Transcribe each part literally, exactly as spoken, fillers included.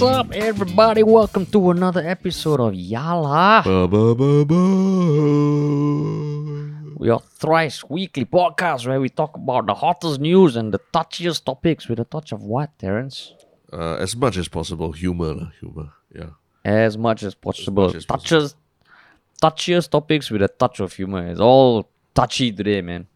What's up, everybody? Welcome to another episode of Yala, ba, ba, ba, ba. Your thrice weekly podcast where we talk about the hottest news and the touchiest topics with a touch of what, Terence? Uh, as much as possible, humor, humor, yeah. As much as possible, as much as touches, possible. touchiest topics with a touch of humor. It's all touchy today, man.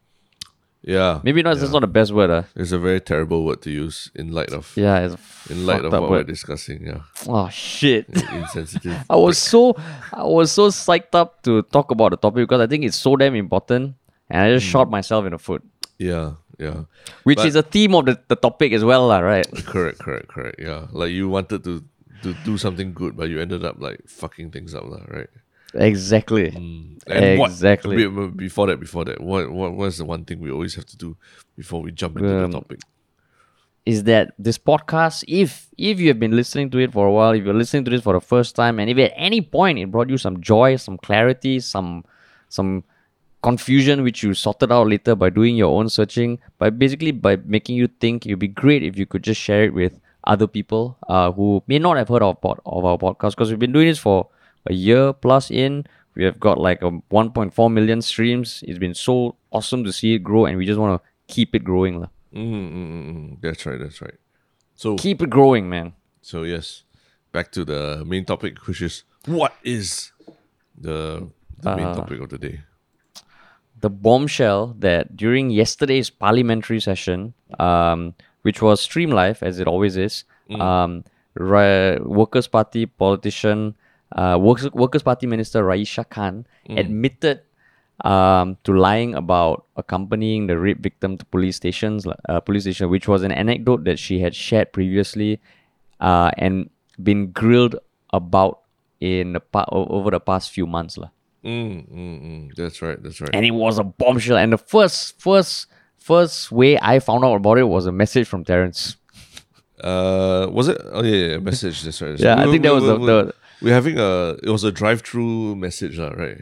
Yeah. Maybe not. Yeah. It's not the best word. Uh. It's a very terrible word to use in light of yeah, it's a in light of what word. we're discussing. Yeah. Oh shit! Insensitive. I was so I was so psyched up to talk about the topic because I think it's so damn important, and I just mm. shot myself in the foot. Yeah, yeah. Which but, is a theme of the, the topic as well, lah, right? Correct, correct, correct. Yeah, like you wanted to to do something good, but you ended up like fucking things up, lah, right? Exactly. Mm. And exactly. What, before that, before that, what what was the one thing we always have to do before we jump into um, the topic? Is that this podcast? If if you have been listening to it for a while, if you're listening to this for the first time, and if at any point it brought you some joy, some clarity, some some confusion which you sorted out later by doing your own searching, by basically by making you think, it'd be great if you could just share it with other people uh, who may not have heard of pod, of our podcast, because we've been doing this for a year plus in. We have got like a one point four million streams. It's been so awesome to see it grow, and we just want to keep it growing. Mm-hmm. That's right, that's right. So keep it growing, man. So yes, back to the main topic, which is what is the, the uh, main topic of the day? The bombshell that during yesterday's parliamentary session, um, which was stream live, as it always is, mm. um, Ra- Workers' Party politician... Uh, Workers, Workers' Party Minister Raeesah Khan mm. admitted um, to lying about accompanying the rape victim to police stations, uh, police station, which was an anecdote that she had shared previously uh, and been grilled about in the pa- over the past few months. La. Mm, mm, mm. That's right, that's right. And it was a bombshell. And the first, first, first way I found out about it was a message from Terence. Uh, was it? Oh yeah, yeah, message. That's right. That's yeah, right. I we, think we, that was we, the. the we, We're having a... It was a drive-through message, lah, right?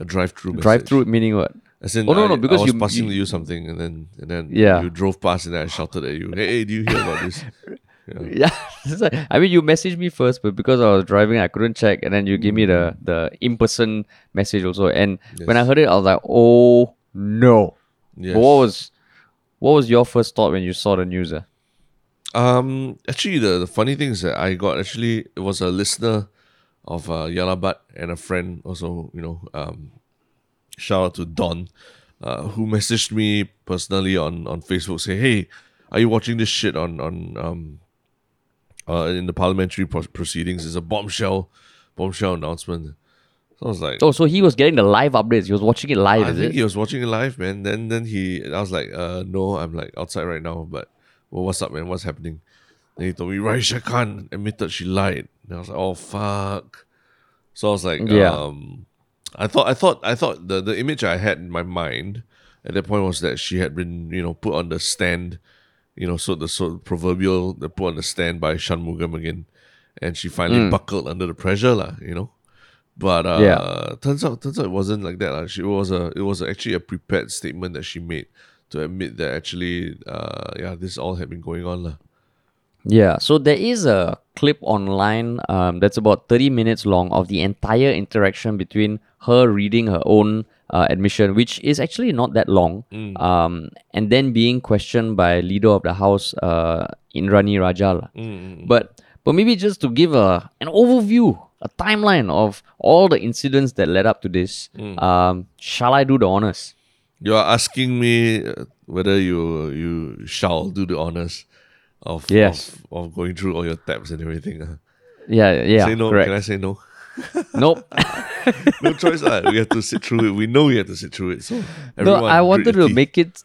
A drive-through message. Drive-through meaning what? As in, oh, no, no, I, because I was you, passing you, you something and then and then yeah. you drove past and then I shouted at you. Hey, hey, do you hear about this? Yeah. yeah. I mean, you messaged me first, but because I was driving, I couldn't check. And then you gave me the, the in-person message also. And yes. when I heard it, I was like, oh, no. Yes. What was what was your first thought when you saw the news? Uh? Um, actually, the, the funny thing is that I got actually it was a listener of uh, Yalabat and a friend also, you know, um, shout out to Don, uh, who messaged me personally on, on Facebook saying, "Hey, are you watching this shit on on um, uh, in the parliamentary pro- proceedings? It's a bombshell, bombshell announcement." So I was like, "Oh, so he was getting the live updates. He was watching it live." I is think it? he was watching it live, man. Then then he, I was like, "Uh, no, I'm like outside right now, but." Well, what's up, man? What's happening? Then he told me, Raeesah Khan admitted she lied. And I was like, oh, fuck. So I was like, yeah. um, I thought, I thought, I thought the, the image I had in my mind at that point was that she had been, you know, put on the stand, you know, so the so proverbial, the put on the stand by Shanmugam again. And she finally mm. buckled under the pressure, lah, you know. But uh, yeah. turns out, turns out it wasn't like that. Lah. She, it was a, it was actually a prepared statement that she made. To admit that actually, uh, yeah, this all had been going on. La. Yeah, so there is a clip online um, that's about thirty minutes long of the entire interaction between her reading her own uh, admission, which is actually not that long, mm. um, and then being questioned by Leader of the House, uh, Indranee Rajah. Mm. But, but maybe just to give a an overview, a timeline of all the incidents that led up to this, mm. um, shall I do the honors? You are asking me whether you you shall do the honors of, yes. of of going through all your tabs and everything. Uh. Yeah, yeah. Say no. Correct. Can I say no? Nope. No choice. Uh. We have to sit through it. We know we have to sit through it. So everyone, no, I wanted to make it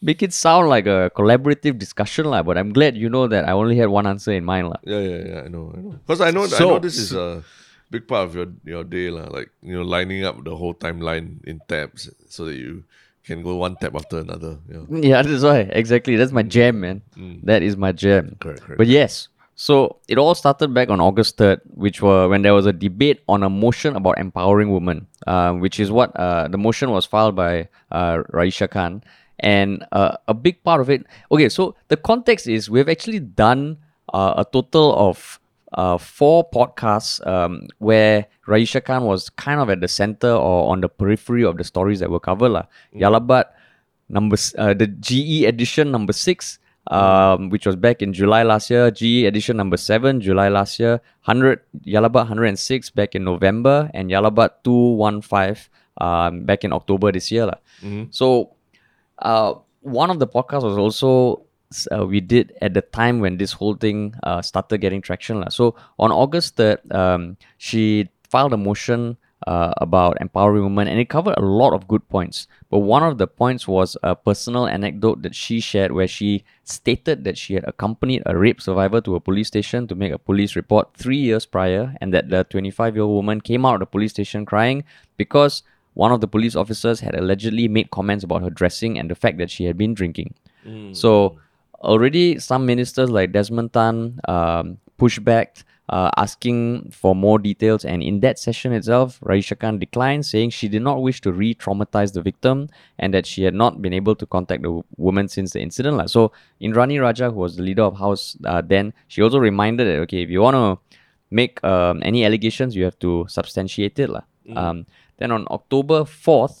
make it sound like a collaborative discussion, like, but I'm glad you know that I only had one answer in mind. Like. Yeah, yeah, yeah. I know, I know. Because I know so, I know this is a big part of your, your day, la, like you know, lining up the whole timeline in tabs so that you can go one tab after another. Yeah, yeah, that's why. Exactly. That's my jam, man. Mm. That is my jam. Correct, correct. But yes, so it all started back on August third, which were when there was a debate on a motion about empowering women, uh, which is what uh, the motion was filed by uh, Raeesah Khan. And uh, a big part of it... Okay, so the context is we've actually done uh, a total of uh, four podcasts um, where Raeesah Khan was kind of at the center or on the periphery of the stories that were covered. La. Mm. Yalabat, number, uh, the G E edition number six, um, which was back in July last year. G E edition number seven, July last year. one hundred, Yalabat one hundred six back in November, and Yalabat two fifteen um, back in October this year. La. Mm-hmm. So uh, one of the podcasts was also... Uh, we did at the time when this whole thing uh, started getting traction. La. So on August third, um, she filed a motion uh, about empowering women, and it covered a lot of good points. But one of the points was a personal anecdote that she shared where she stated that she had accompanied a rape survivor to a police station to make a police report three years prior, and that the twenty-five-year-old woman came out of the police station crying because one of the police officers had allegedly made comments about her dressing and the fact that she had been drinking. Mm. So... already, some ministers like Desmond Tan um, pushed back, uh, asking for more details. And in that session itself, Raeesah Khan declined, saying she did not wish to re-traumatize the victim and that she had not been able to contact the w- woman since the incident. La. So, Indranee Rajah, who was the leader of House uh, then, she also reminded that, okay, if you want to make um, any allegations, you have to substantiate it. La. Mm. Um, then on October fourth,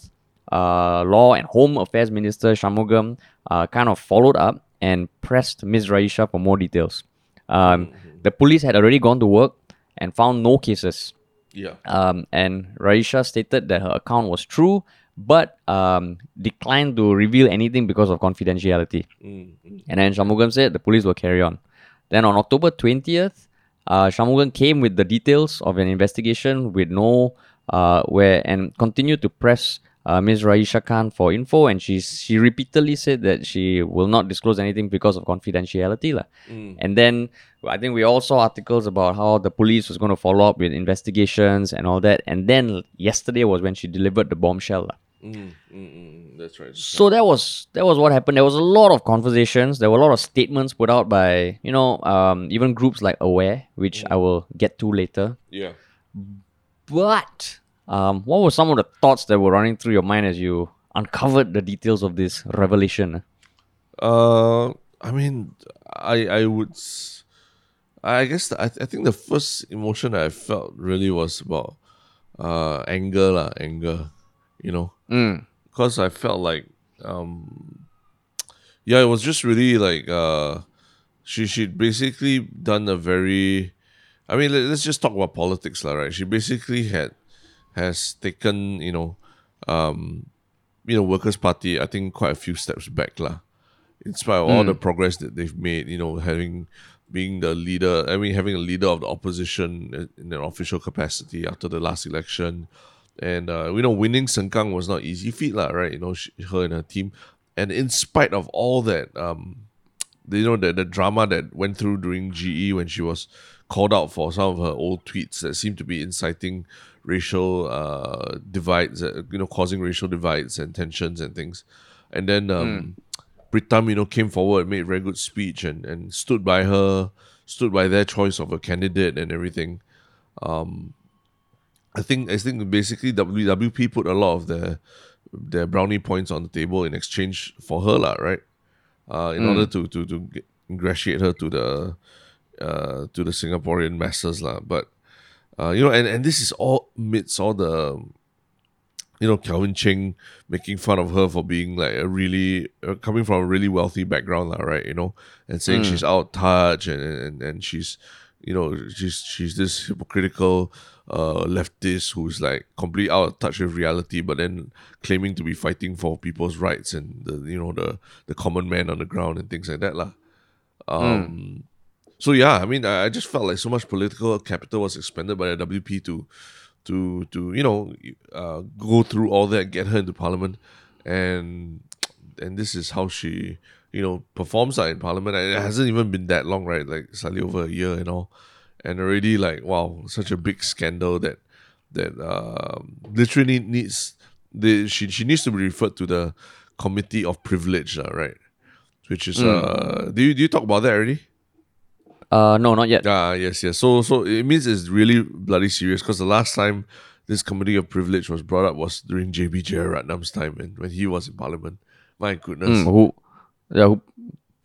uh, Law and Home Affairs Minister Shanmugam uh, kind of followed up and pressed Miz Raeesah for more details. Um, mm-hmm. The police had already gone to work and found no cases. Yeah. Um, and Raeesah stated that her account was true, but um, declined to reveal anything because of confidentiality. Mm-hmm. And then Shanmugam said the police will carry on. Then on October twentieth, uh, Shanmugam came with the details of an investigation with no uh, where and continued to press Uh, Miz Raeesah Khan for info, and she she repeatedly said that she will not disclose anything because of confidentiality. La. Mm. And then I think we all saw articles about how the police was going to follow up with investigations and all that. And then yesterday was when she delivered the bombshell. La. Mm. Mm-mm. That's right. So that was that was what happened. There was a lot of conversations. There were a lot of statements put out by, you know, um, even groups like AWARE, which mm. I will get to later. Yeah. But... Um, what were some of the thoughts that were running through your mind as you uncovered the details of this revelation? Uh, I mean, I I would, I guess the, I th- I think the first emotion that I felt really was about uh, anger lah, anger, you know, because mm. I felt like, um, yeah, it was just really like uh, she she basically done a very, I mean, let, let's just talk about politics lah, right? She basically had. has taken, you know, um, you know, Workers' Party, I think, quite a few steps back, lah. In spite of mm. all the progress that they've made, you know, having being the leader, I mean, having a leader of the opposition in an official capacity after the last election, and uh, you know, winning Sengkang was not easy feat, lah, right? You know, she, her and her team, and in spite of all that, um, you know, the the drama that went through during G E when she was called out for some of her old tweets that seemed to be inciting racial uh, divides, uh, you know, causing racial divides and tensions and things. And then um, mm. Pritam, you know, came forward and made a very good speech and, and stood by her, stood by their choice of a candidate and everything. Um, I think I think basically W W P put a lot of their, their brownie points on the table in exchange for her, lah, right? Uh, in mm. order to, to, to get, ingratiate her to the uh, to the Singaporean masses, lah. But Uh, you know, and, and this is all amidst all the, you know, Kelvin Cheng making fun of her for being like a really, uh, coming from a really wealthy background, lah, right, you know, and saying mm. she's out of touch and, and, and she's, you know, she's she's this hypocritical uh, leftist who's like completely out of touch with reality, but then claiming to be fighting for people's rights and, the you know, the, the common man on the ground and things like that, lah. Um, mm. So yeah, I mean, I just felt like so much political capital was expended by the W P to, to, to you know, uh, go through all that, get her into Parliament, and and this is how she, you know, performs in Parliament. It hasn't even been that long, right? Like slightly over a year and all, and already like wow, such a big scandal that that uh, literally needs the she she needs to be referred to the Committee of Privilege, uh, right? Which is mm. uh, do you do you talk about that already? Uh, no, not yet. Ah, yes, yes. So, so it means it's really bloody serious because the last time this Committee of Privilege was brought up was during J B Jeyaretnam's time and when he was in Parliament. My goodness. Mm, who, yeah, who,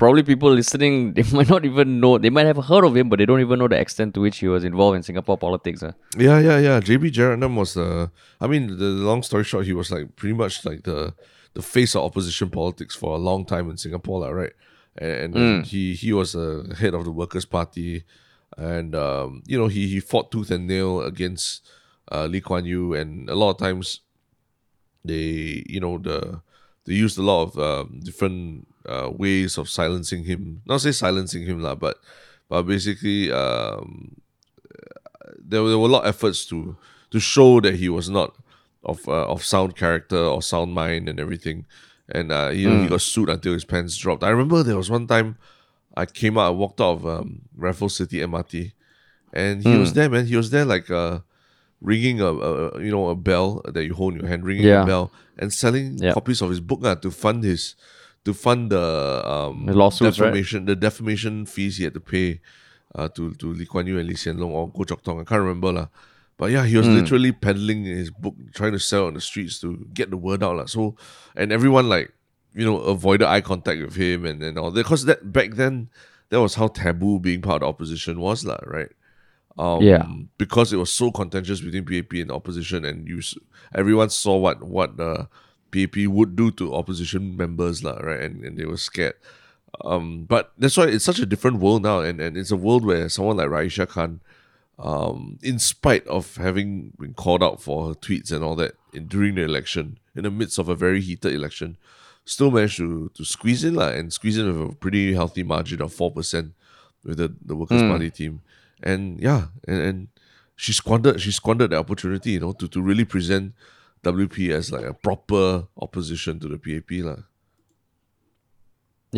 probably people listening, they might not even know, they might have heard of him, but they don't even know the extent to which he was involved in Singapore politics. Huh? Yeah, yeah, yeah. J B Jeyaretnam was, uh, I mean, the long story short, he was like pretty much like the the face of opposition politics for a long time in Singapore, like, right? And, and mm. he he was the uh, head of the Workers' Party, and um, you know he he fought tooth and nail against uh, Lee Kuan Yew, and a lot of times they you know the they used a lot of um, different uh, ways of silencing him. Not say silencing him lah, but but basically um, there, there were a lot of efforts to to show that he was not of uh, of sound character or sound mind and everything. And uh, he, mm. he got sued until his pants dropped. I remember there was one time I came out, I walked out of um, Raffles City M R T, and he mm. was there, man. He was there like uh, ringing a, a you know a bell that you hold in your hand, ringing yeah. a bell, and selling yeah. copies of his book uh, to fund his to fund the um the lawsuits, defamation, right? the defamation fees he had to pay uh, to to Lee Kuan Yew and Lee Hsien Loong or Goh Chok Tong. I can't remember lah. But yeah, he was mm. literally peddling his book, trying to sell on the streets to get the word out. Like, so, and everyone like, you know, avoided eye contact with him and, and all that. Because that, back then, that was how taboo being part of the opposition was, like, right? Um, yeah. Because it was so contentious between P A P and opposition, and you, everyone saw what, what uh, P A P would do to opposition members, like, right? And, and they were scared. Um, but that's why it's such a different world now. And, and it's a world where someone like Raeesah Khan, Um, in spite of having been called out for her tweets and all that in, during the election, in the midst of a very heated election, still managed to, to squeeze in, like, and squeeze in with a pretty healthy margin of four percent with the, the Workers' mm. Party team. And yeah, and, and she squandered she squandered the opportunity, you know, to, to really present W P as like a proper opposition to the P A P. Like.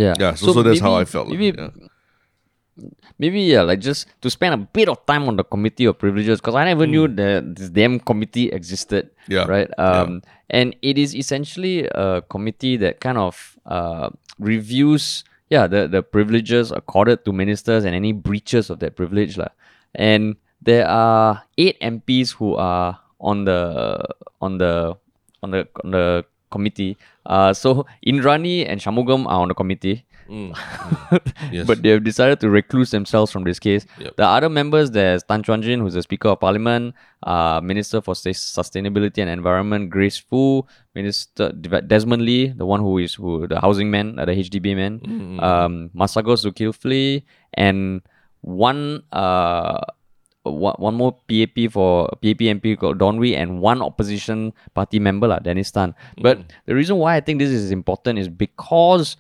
Yeah. Yeah, so, so, so that's maybe, how I felt. Like, maybe, yeah. Maybe yeah, like just to spend a bit of time on the Committee of Privileges, because I never mm. knew that this damn committee existed. Yeah, right. Um, yeah. And it is essentially a committee that kind of uh reviews yeah the, the privileges accorded to ministers and any breaches of that privilege lah. And there are eight M Ps who are on the on the on the on the committee. Uh, so Indranee and Shanmugam are on the committee. Mm. yes. But they have decided to recluse themselves from this case. Yep. The other members, there's Tan Chuan Jin, who's the Speaker of Parliament, uh, Minister for Sustainability and Environment, Grace Fu, Minister Desmond Lee, the one who is who the housing man, uh, the H D B man, mm-hmm. um, Masagos Zoukifli, and one uh one, one more P A P for P A P M P called Donwy, and one opposition party member, lah, Dennis Tan. Mm-hmm. But the reason why I think this is important is because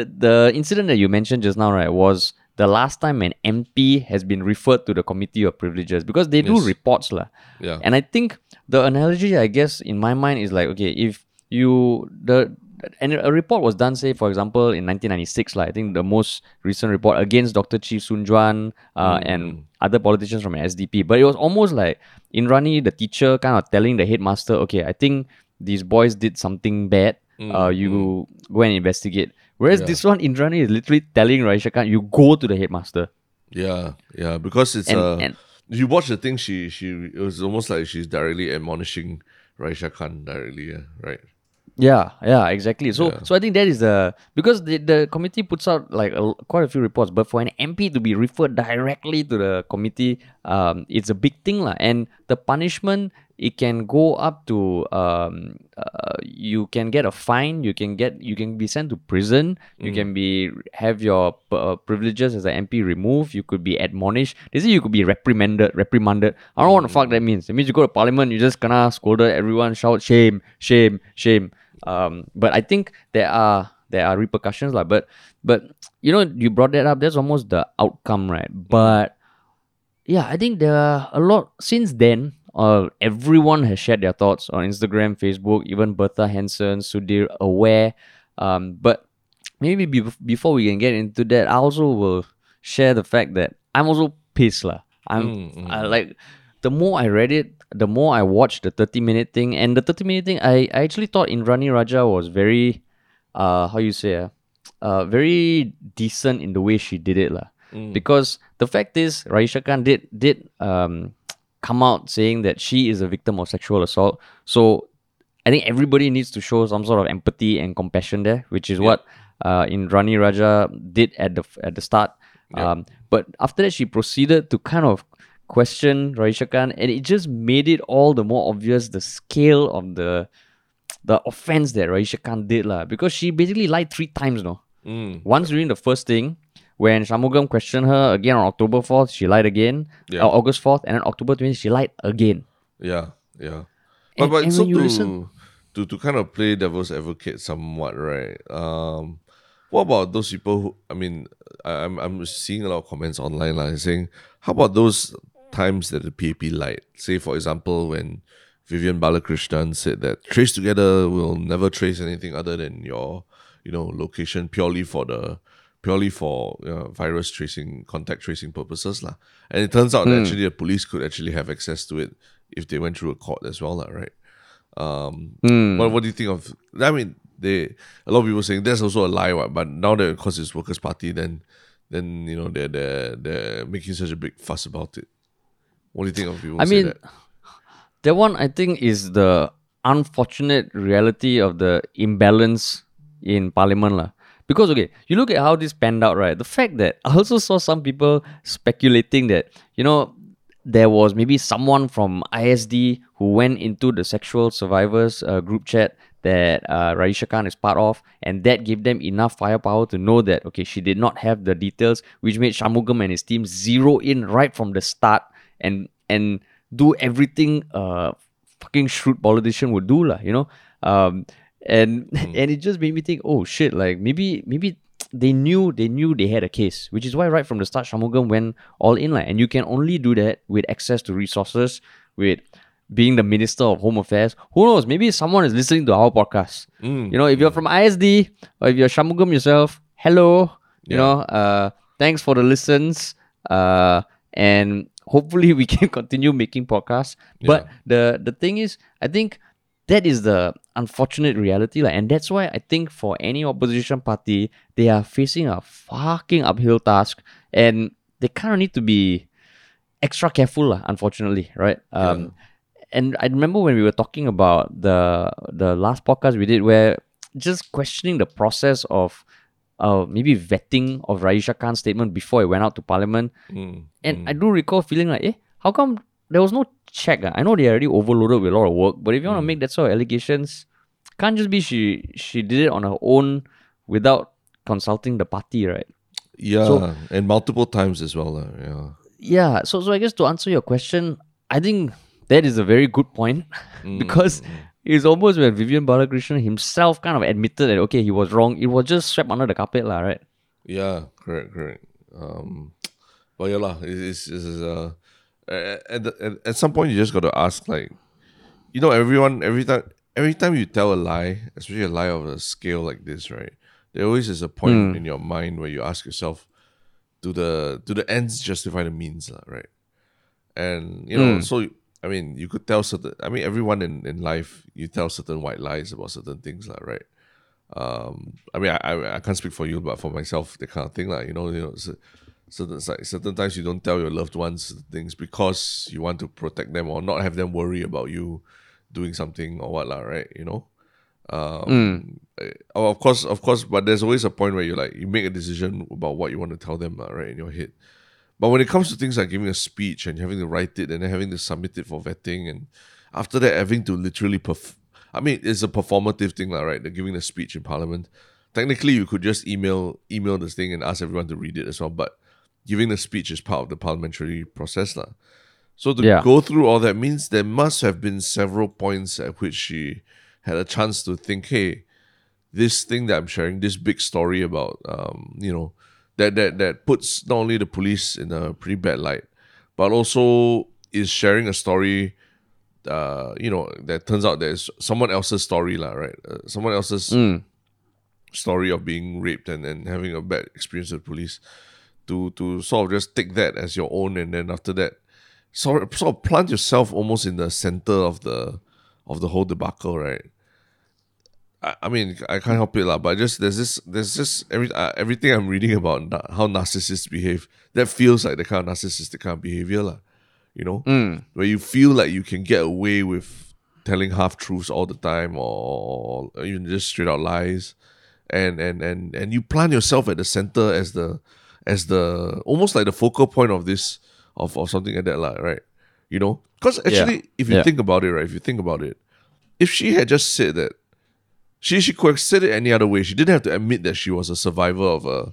The, the incident that you mentioned just now, right, was the last time an M P has been referred to the Committee of Privileges, because they do yes. reports. La. Yeah. And I think the analogy, I guess, in my mind is like, okay, if you... the and a report was done, say, for example, in nineteen ninety-six, la, I think the most recent report against Doctor Chee Soon Juan uh, mm. and other politicians from the S D P. But it was almost like Indranee, the teacher, kind of telling the headmaster, okay, I think these boys did something bad. Mm. Uh, you mm. go and investigate. Whereas yeah. this one, Indranee is literally telling Raeesah Khan, you go to the headmaster. Yeah, yeah, because it's... And, uh, and you watch the thing, she, she, it was almost like she's directly admonishing Raeesah Khan directly, right? Yeah, yeah, exactly. So yeah. so I think that is the... Because the, the committee puts out like a, quite a few reports, but for an M P to be referred directly to the committee, um, it's a big thing. La. And the punishment... It can go up to um, uh, you can get a fine. You can get you can be sent to prison. You mm. can be have your uh, privileges as an M P removed. You could be admonished. They say you could be reprimanded. Reprimanded. I don't know mm. what the fuck that means. It means you go to Parliament. You just gonna scold everyone. Shout shame, shame, shame. Um, but I think there are there are repercussions, like, But but you know you brought that up. That's almost the outcome, right? But yeah, I think there are a lot since then. Uh, everyone has shared their thoughts on Instagram, Facebook, even Bertha Hansen, Sudhir, AWARE. Um, but maybe be- before we can get into that, I also will share the fact that I'm also pissed. La. I'm mm, mm. I, like, the more I read it, the more I watched the thirty minute thing. And the thirty minute thing, I, I actually thought Indranee Rajah was very, uh, how you say, uh, uh, very decent in the way she did it. La. Mm. Because the fact is, Raeesah Khan did, did, um, come out saying that she is a victim of sexual assault. So I think everybody needs to show some sort of empathy and compassion there, which is yeah. what uh, Indranee Rajah did at the at the start. Yeah. Um, but after that, she proceeded to kind of question Raeesah Khan, and it just made it all the more obvious the scale of the the offense that Raeesah Khan did lah. Because she basically lied three times, no. Mm. Once during the first thing, when Shanmugam questioned her again on October fourth, she lied again. Yeah. Uh, August fourth, and then October twentieth, she lied again. Yeah, yeah. And, but but so to, listen... to to kind of play devil's advocate somewhat, right? Um, what about those people who? I mean, I, I'm I'm seeing a lot of comments online like saying, how about those times that the P A P lied? Say for example, when Vivian Balakrishnan said that Trace Together will never trace anything other than your, you know, location purely for the. purely for you know, virus tracing, contact tracing purposes lah. And it turns out mm. that actually the police could actually have access to it if they went through a court as well lah, right? Um, mm. what, what do you think of... I mean, they a lot of people saying that's also a lie, right? But now that because it's Workers' Party, then then you know they're, they're, they're making such a big fuss about it. What do you think of people I mean, that? That one, I think, is the unfortunate reality of the imbalance in parliament lah. Because, okay, you look at how this panned out, right? The fact that I also saw some people speculating that, you know, there was maybe someone from I S D who went into the sexual survivors uh, group chat that uh, Raeesah Khan is part of, and that gave them enough firepower to know that, okay, she did not have the details, which made Shanmugam and his team zero in right from the start and and do everything a fucking shrewd politician would do, lah, you know? Um... And mm. and it just made me think, oh shit, like maybe maybe they knew they knew they had a case, which is why right from the start Shanmugam went all in, like, and you can only do that with access to resources, with being the Minister of Home Affairs. Who knows, maybe someone is listening to our podcast. Mm. You know, if you're from I S D or if you're Shanmugam yourself, hello. Yeah. You know, uh thanks for the listens. Uh and hopefully we can continue making podcasts. Yeah. But the the thing is, I think that is the unfortunate reality, like, and that's why I think for any opposition party, they are facing a fucking uphill task, and they kind of need to be extra careful, lah, unfortunately, right? Um, yeah. And I remember when we were talking about the the last podcast we did, where just questioning the process of uh, maybe vetting of Raeesah Khan's statement before it went out to Parliament, mm, and mm. I do recall feeling like, eh, how come there was no check? Uh. I know they already overloaded with a lot of work, but if you want to mm. make that sort of allegations, can't just be she she did it on her own without consulting the party, right? Yeah, so, and multiple times as well. Uh, yeah, yeah. So, so I guess to answer your question, I think that is a very good point mm. because it's almost where Vivian Balakrishnan himself kind of admitted that, okay, he was wrong. It was just swept under the carpet, lah, right? Yeah, correct, correct. Um, well, yeah, lah. It's it's uh. At, the, at at some point, you just got to ask, like, you know, everyone, every time every time you tell a lie, especially a lie of a scale like this, right, there always is a point mm. in your mind where you ask yourself, do the do the ends justify the means, right? And, you know, mm. so, I mean, you could tell certain, I mean, everyone in, in life, you tell certain white lies about certain things, right? Um, I mean, I, I I can't speak for you, but for myself, that kind of thing, you know, you know, so, Certain, certain times you don't tell your loved ones things because you want to protect them or not have them worry about you doing something or what lah, right? You know, um, mm. oh, of course, of course. But there's always a point where you like you make a decision about what you want to tell them lah, right, in your head. But when it comes to things like giving a speech and having to write it and then having to submit it for vetting, and after that having to literally perf- I mean, it's a performative thing lah, right? They're giving a speech in Parliament. Technically, you could just email email this thing and ask everyone to read it as well, but giving the speech is part of the parliamentary process lah. So to yeah. go through all that means there must have been several points at which she had a chance to think, hey, this thing that I'm sharing, this big story about, um, you know, that that that puts not only the police in a pretty bad light, but also is sharing a story, uh, you know, that turns out there's someone else's story lah, right? Uh, someone else's mm. story of being raped and, and having a bad experience with police. To to sort of just take that as your own, and then after that, sort of, sort of plant yourself almost in the center of the of the whole debacle, right? I, I mean, I can't help it lah, but just there's this there's just every uh, everything I'm reading about na- how narcissists behave, that feels like the kind of narcissistic kind of behavior lah, you know, mm. where you feel like you can get away with telling half truths all the time, or, or even just straight out lies, and and and and you plant yourself at the center as the as the almost like the focal point of this of, of something like that, like, right? You know, because actually, yeah. if you yeah. think about it, right? If you think about it, if she had just said that, she she could have said it any other way. She didn't have to admit that she was a survivor of a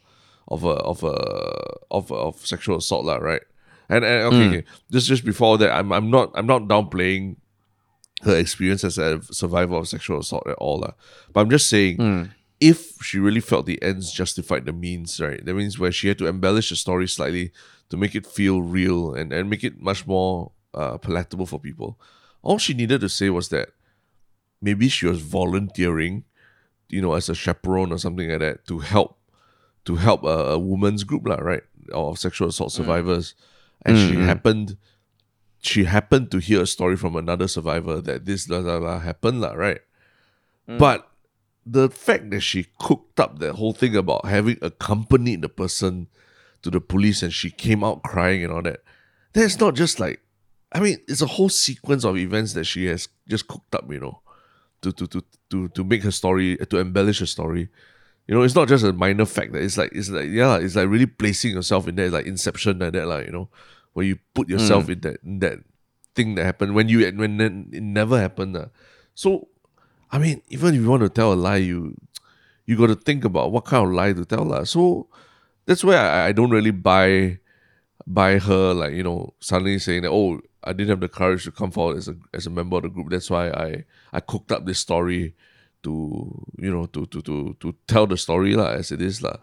of a of a of a, of sexual assault, like, right? And, and okay, mm. okay, just just before that, I'm I'm not I'm not downplaying her experience as a survivor of sexual assault at all, lah. But I'm just saying, mm. if she really felt the ends justified the means, right? That means where she had to embellish the story slightly to make it feel real and, and make it much more uh, palatable for people. All she needed to say was that maybe she was volunteering, you know, as a chaperone or something like that to help to help a, a women's group, lah, right? Of sexual assault survivors. Mm. And mm-hmm. she happened... She happened to hear a story from another survivor that this la la la happened la, right? Mm. But the fact that she cooked up that whole thing about having accompanied the person to the police and she came out crying and all that, that's not just like, I mean, it's a whole sequence of events that she has just cooked up, you know, to to to to, to make her story, to embellish her story. You know, it's not just a minor fact that it's like it's like yeah, it's like really placing yourself in there, like Inception like that, like, you know. Where you put yourself mm. in that in that thing that happened when you when it never happened. Uh. So, I mean, even if you want to tell a lie, you you got to think about what kind of lie to tell. Uh. So that's where I, I don't really buy buy her, like, you know, suddenly saying that, oh, I didn't have the courage to come forward as a as a member of the group. That's why I, I cooked up this story to you know to to to, to tell the story lah, as it is lah.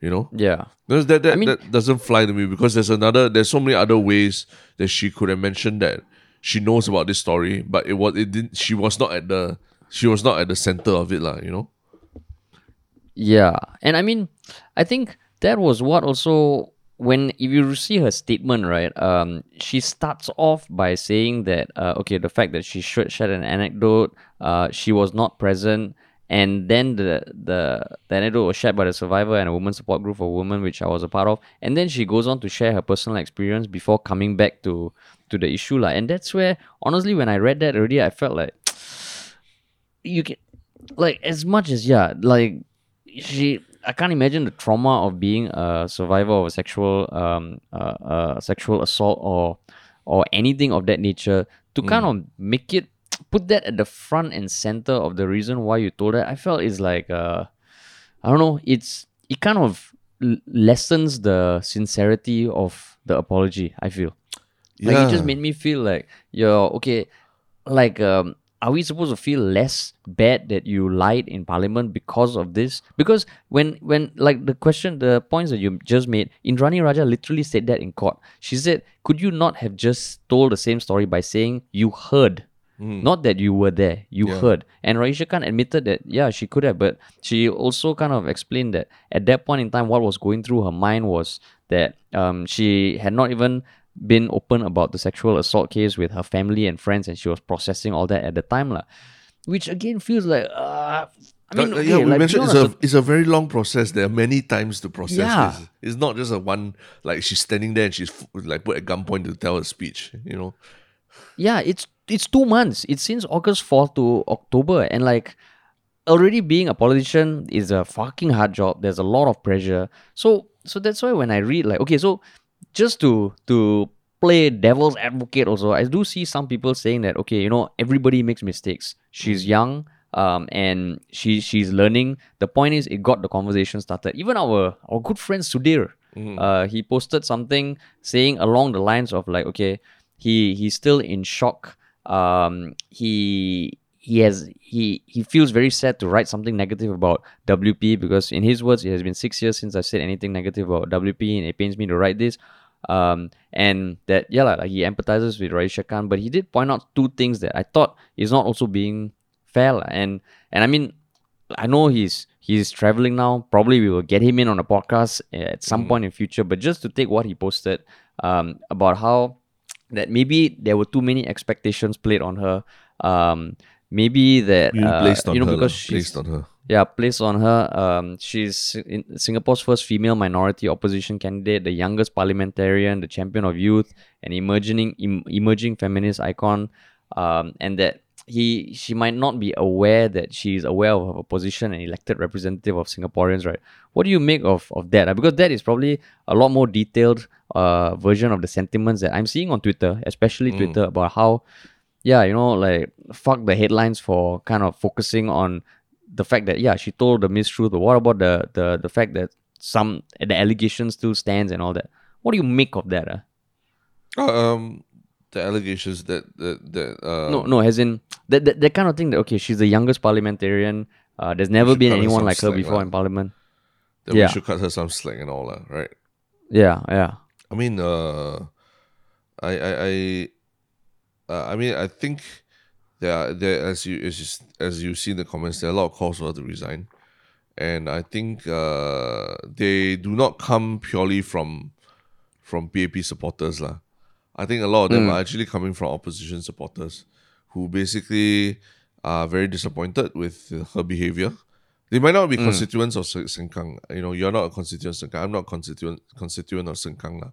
You know, yeah, that that, I mean, that doesn't fly to me because there's another, there's so many other ways that she could have mentioned that she knows about this story, but it was it didn't. She was not at the she was not at the center of it, lah. You know. Yeah, and I mean, I think that was what also when if you see her statement, right? Um, she starts off by saying that uh, okay, the fact that she should share an anecdote, uh, she was not present. And then the, the the anecdote was shared by the survivor and a women's support group for women, which I was a part of. And then she goes on to share her personal experience before coming back to, to the issue. Like. And that's where, honestly, when I read that already, I felt like, you can, like, as much as, yeah, like, she, I can't imagine the trauma of being a survivor of a sexual, um, uh, uh, sexual assault or, or anything of that nature to mm. kind of make it, put that at the front and center of the reason why you told her. I felt it's like, uh, I don't know, it's it kind of l- lessens the sincerity of the apology, I feel. Yeah. Like, it just made me feel like, yo, okay, like, um, are we supposed to feel less bad that you lied in parliament because of this? Because when, when like, the question, the points that you just made, Indranee Rajah literally said that in court. She said, could you not have just told the same story by saying you heard? Mm. Not that you were there, you yeah. heard. And Raeesah Khan admitted that, yeah, she could have, but she also kind of explained that at that point in time, what was going through her mind was that um, she had not even been open about the sexual assault case with her family and friends, and she was processing all that at the time. La. Which again feels like, uh, I mean, okay, yeah, we like, mentioned it's a, a, it's a very long process. There are many times to process yeah. this. It's not just a one, like she's standing there and she's like put at gunpoint to tell a speech, you know. Yeah, it's It's two months. It's since August fourth to October. And like, already being a politician is a fucking hard job. There's a lot of pressure. So so that's why when I read, like, okay, so just to to play devil's advocate also, I do see some people saying that, okay, you know, everybody makes mistakes. She's young um, and she she's learning. The point is, it got the conversation started. Even our, our good friend Sudhir, mm. uh, he posted something saying along the lines of like, okay, he he's still in shock. Um, he he has he he feels very sad to write something negative about W P because in his words, it has been six years since I've said anything negative about W P, and it pains me to write this. Um, and that yeah, like, he empathizes with Raeesah Khan, but he did point out two things that I thought is not also being fair. Like, and and I mean, I know he's he's traveling now. Probably we will get him in on a podcast at some mm. point in future. But just to take what he posted um, about how. That maybe there were too many expectations played on her. Um, maybe that uh, placed on you know her, because she's placed on her. Yeah, placed on her. Um, she's in Singapore's first female minority opposition candidate, the youngest parliamentarian, the champion of youth, an emerging em- emerging feminist icon, um, and that he she might not be aware that she is aware of her position and elected representative of Singaporeans, right? What do you make of, of that? Because that is probably a lot more detailed uh, version of the sentiments that I'm seeing on Twitter, especially mm. Twitter, about how, yeah, you know, like, fuck the headlines for kind of focusing on the fact that, yeah, she told the mistruth, but what about the the, the fact that some, the allegation still stands and all that? What do you make of that? Uh? Uh, um... The allegations that that, that uh, no no as in that, that that kind of thing that okay she's the youngest parliamentarian, uh, there's never been anyone like her before la. in parliament. Then yeah. we should cut her some slack and all that, right? Yeah, yeah. I mean, uh, I I I, uh, I mean I think there there as you as you as you see in the comments, there are a lot of calls for her to resign, and I think uh, they do not come purely from from P A P supporters lah. I think a lot of them mm. are actually coming from opposition supporters who basically are very disappointed with her behavior. They might not be mm. constituents of Sengkang. You know, you're not a constituent of Sengkang. I'm not a constituent, constituent of Sengkang. La.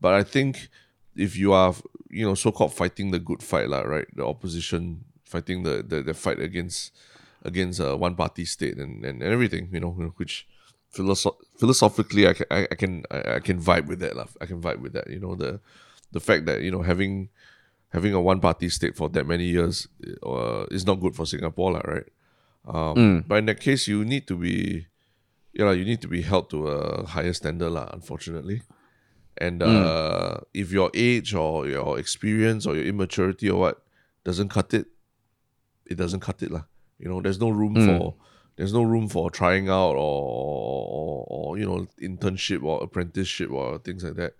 But I think if you are, you know, so-called fighting the good fight, la, right? The opposition fighting the, the, the fight against against a one-party state and, and everything, you know, which philosoph- philosophically I can, I, I, can, I can vibe with that. La. I can vibe with that, you know, the... The fact that, you know, having having a one-party state for that many years uh, is not good for Singapore, lah, right? Um, mm. But in that case, you need to be, you know, you need to be held to a higher standard, lah, unfortunately. And uh, mm. if your age or your experience or your immaturity or what doesn't cut it, it doesn't cut it, lah. You know, there's no room mm. for there's no room for trying out or, or, or you know internship or apprenticeship or things like that.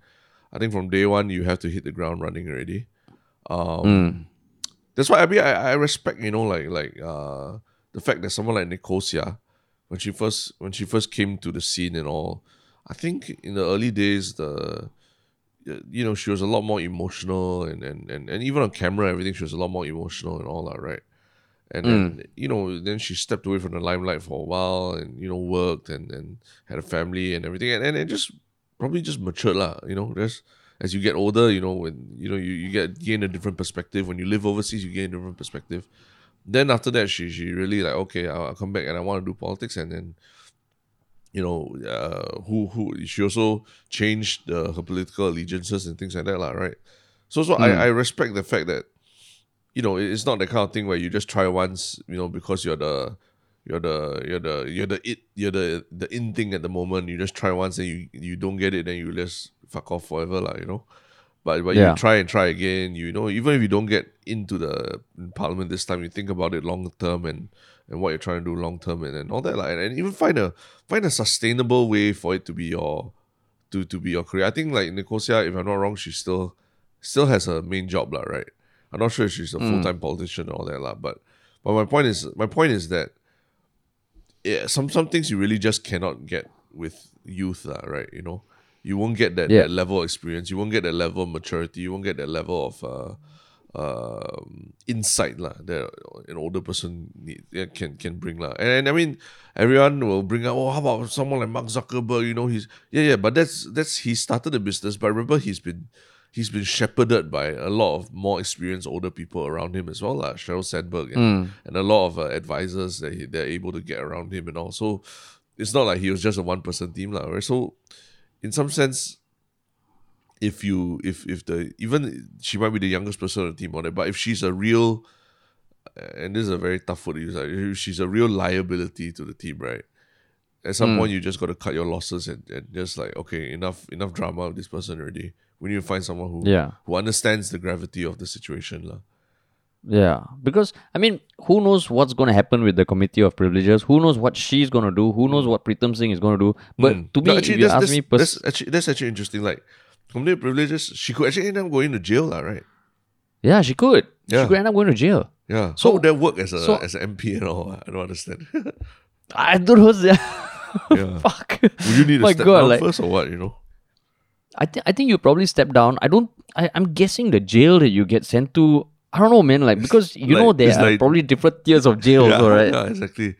I think from day one, you have to hit the ground running already. Um, mm. That's why I mean, I, I respect, you know, like like uh, the fact that someone like Nicosia, when she first when she first came to the scene and all, I think in the early days, the you know, she was a lot more emotional and and, and, and even on camera, everything, she was a lot more emotional and all that, right? And mm. then, you know, then she stepped away from the limelight for a while and, you know, worked and, and had a family and everything. And, and it just... probably just matured lah, you know. There's, as you get older, you know, when you know you, you get gain a different perspective. When you live overseas, you gain a different perspective. Then after that, she she really like okay, I'll, I'll come back and I want to do politics. And then, you know, uh, who who she also changed uh, her political allegiances and things like that lah, right? So so mm. I, I respect the fact that, you know, it's not the kind of thing where you just try once, you know, because you're the You're the you're the you're the it you're the the in thing at the moment. You just try once and you, you don't get it, then you just fuck off forever, lah, you know. But but yeah. you try and try again, you know, even if you don't get into the parliament this time, you think about it long term and, and what you're trying to do long term and, and all that, lah. And, and even find a find a sustainable way for it to be your to, to be your career. I think like Nicosia, if I'm not wrong, she still still has her main job, lah, right? I'm not sure if she's a mm. full time politician or all that, lah. But but my point is my point is that Yeah, some some things you really just cannot get with youth, lah, right? You know, you won't get that, yeah. that level of experience. You won't get that level of maturity. You won't get that level of uh, uh, insight, lah, that an older person need, can can bring, lah. And, and I mean, everyone will bring up, oh, how about someone like Mark Zuckerberg? You know, he's yeah, yeah. But that's that's he started a business, but remember he's been he's been shepherded by a lot of more experienced older people around him as well, like Sheryl Sandberg and, mm. and a lot of uh, advisors that he, they're able to get around him and all. So it's not like he was just a one-person team, lah, right? So in some sense, if you, if if the, even she might be the youngest person on the team on it, but if she's a real, and this is a very tough word to use, like, if she's a real liability to the team, right? At some mm. point, you just got to cut your losses and, and just like, okay, enough enough drama with this person already. We need to find someone who yeah. who understands the gravity of the situation, lah. Yeah, because I mean, who knows what's going to happen with the Committee of Privileges? Who knows what she's going to do? Who knows what Pritam Singh is going to do? But mm. to me, no, actually, if you ask me, pers- that's, actually, that's actually interesting. Like Committee of Privileges, she could actually end up going to jail, lah, right? Yeah, she could. Yeah. She could end up going to jail. Yeah. So, so that work as a so, as an M P and all. I don't understand. I don't know. Yeah. Fuck. Would you need to step God, down like, first or what? You know. I think I think you probably step down. I don't. I, I'm guessing the jail that you get sent to. I don't know, man. Like because you like, know there are like, probably different tiers of jail, yeah, also, right? Yeah, exactly.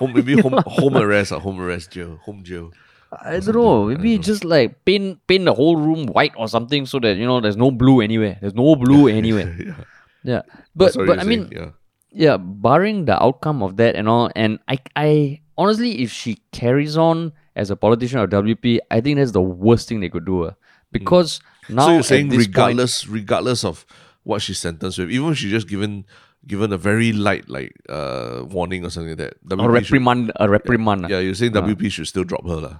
Home, maybe home, home arrest or home arrest jail, home jail. I don't know. Maybe don't know. just like paint paint the whole room white or something so that you know there's no blue anywhere. There's no blue anywhere. yeah. yeah. But but I saying, mean, yeah. yeah, barring the outcome of that and all, and I, I honestly, if she carries on as a politician or W P, I think that's the worst thing they could do her. Because mm. now, so you're saying regardless, point, regardless of what she's sentenced with, even if she's just given given a very light like uh, warning or something like that, W P a reprimand, should, a reprimand. Yeah, yeah, you're saying uh, W P should still drop her, lah.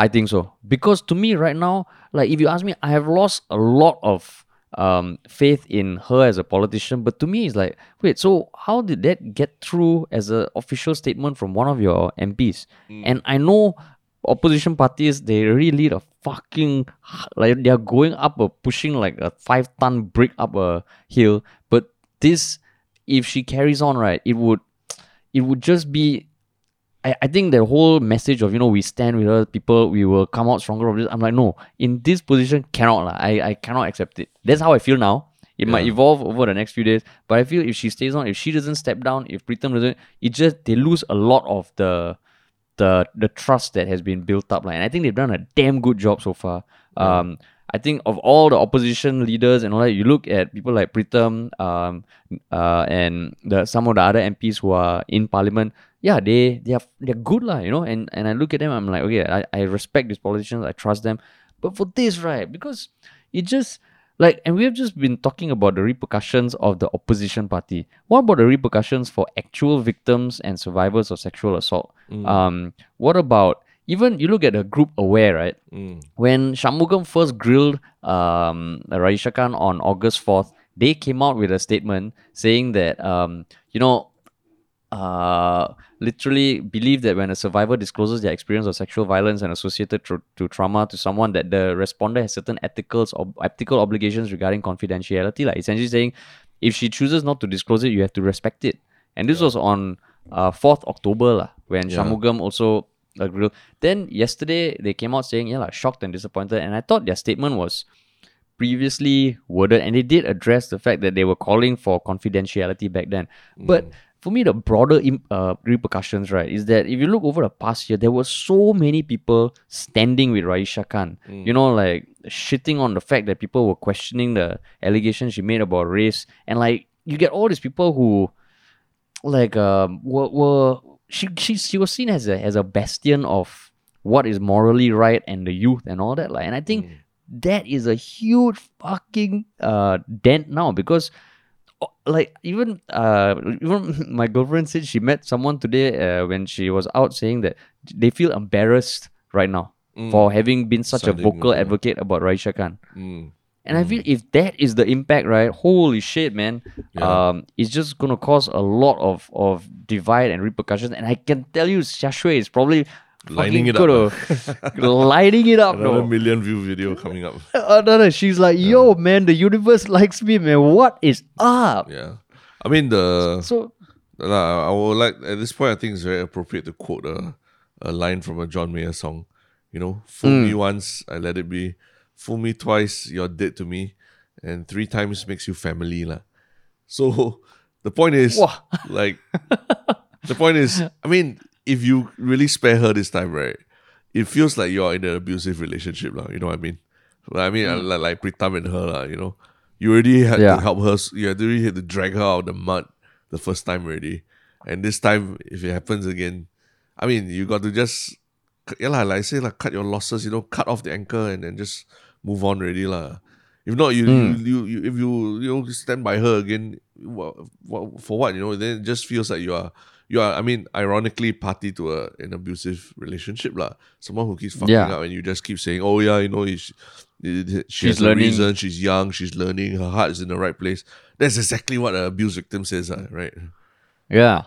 I think so, because to me right now, like if you ask me, I have lost a lot of um, faith in her as a politician. But to me, it's like, wait, so how did that get through as an official statement from one of your M Ps? Mm. And I know opposition parties, they really lead a fucking, like they are going up or pushing like a five ton brick up a hill. But this, if she carries on, right, it would, it would just be. I, I think the whole message of, you know, we stand with other people, we will come out stronger of this. I'm like, no, in this position, cannot. Like, I, I cannot accept it. That's how I feel now. It yeah. might evolve over the next few days. But I feel if she stays on, if she doesn't step down, if Pritam doesn't, it just, they lose a lot of the the the trust that has been built up. Like, and I think they've done a damn good job so far. Yeah. Um, I think of all the opposition leaders and all that, you look at people like Pritam um, uh, and the, some of the other M Ps who are in parliament. Yeah, they they are they're good lah, you know. And, and I look at them, I'm like, okay, I, I respect these politicians, I trust them. But for this, right, because it just like, and we have just been talking about the repercussions of the opposition party. What about the repercussions for actual victims and survivors of sexual assault? Mm. Um, what about even you look at the group AWARE, right? Mm. When Shanmugam first grilled um, Raeesah Khan on August fourth, they came out with a statement saying that, um, you know, uh, literally believe that when a survivor discloses their experience of sexual violence and associated tr- to trauma to someone, that the responder has certain ethical ob- ethical obligations regarding confidentiality. Like essentially saying, if she chooses not to disclose it, you have to respect it. And this yeah. was on uh, fourth of October lah, when yeah. Shanmugam also... a grill. Then yesterday they came out saying, yeah, like, shocked and disappointed. And I thought their statement was previously worded, and they did address the fact that they were calling for confidentiality back then. Mm. But for me, the broader uh, repercussions, right, is that if you look over the past year, there were so many people standing with Raeesah Khan. Mm. You know, like shitting on the fact that people were questioning the allegations she made about race, and like you get all these people who, like, um, were were. She she she was seen as a as a bastion of what is morally right and the youth and all that. Like, and I think mm. that is a huge fucking uh, dent now, because like even uh even my girlfriend said she met someone today uh, when she was out, saying that they feel embarrassed right now mm. for having been such Sounding a vocal more. advocate about Raeesah Khan. Mm. And I feel if that is the impact, right, holy shit, man, yeah. um, it's just going to cause a lot of, of divide and repercussions. And I can tell you, Xia Shui is probably lining it up. lining it up. Another though. million view video coming up. uh, no, no, she's like, yo, yeah. man, the universe likes me, man. What is up? Yeah. I mean, the so, so I would like, at this point, I think it's very appropriate to quote a, a line from a John Mayer song. You know, fool mm. me once, I let it be. Fool me twice, you're dead to me, and three times makes you family lah. So the point is, Wah. like, the point is, I mean, if you really spare her this time, right? It feels like you're in an abusive relationship lah. You know what I mean? I mean, mm. like, like Pritam and her lah. You know, you already had yeah. to help her. You already had to drag her out of the mud the first time already, and this time, if it happens again, I mean, you got to just yeah lah, like I say lah, cut your losses. You know, cut off the anchor and then just. Move on already lah. If not, you, mm. you, you if you you know, stand by her again, for what, you know? Then it just feels like you are you are. I mean, ironically, party to a, an abusive relationship lah. Someone who keeps fucking yeah. up, and you just keep saying, "Oh yeah, you know, she, she she's has learning. A reason. She's young. She's learning. Her heart is in the right place." That's exactly what an abuse victim says, lah, right? Yeah.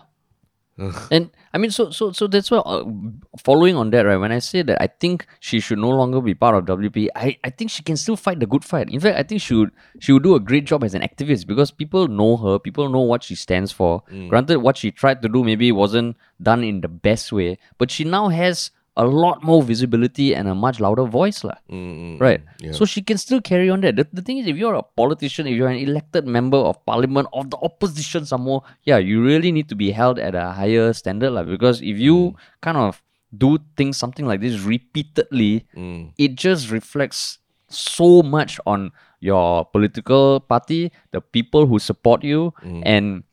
And I mean, so so so that's why uh, following on that, right, when I say that I think she should no longer be part of W P, I, I think she can still fight the good fight. In fact, I think she would she would do a great job as an activist, because people know her, people know what she stands for. Mm. Granted, what she tried to do maybe wasn't done in the best way, but she now has a lot more visibility and a much louder voice lah. Mm, right? Yeah. So she can still carry on that. The, the thing is, if you're a politician, if you're an elected member of parliament of the opposition some more, yeah, you really need to be held at a higher standard lah. Because if you mm. kind of do things, something like this repeatedly, mm. it just reflects so much on your political party, the people who support you, mm. and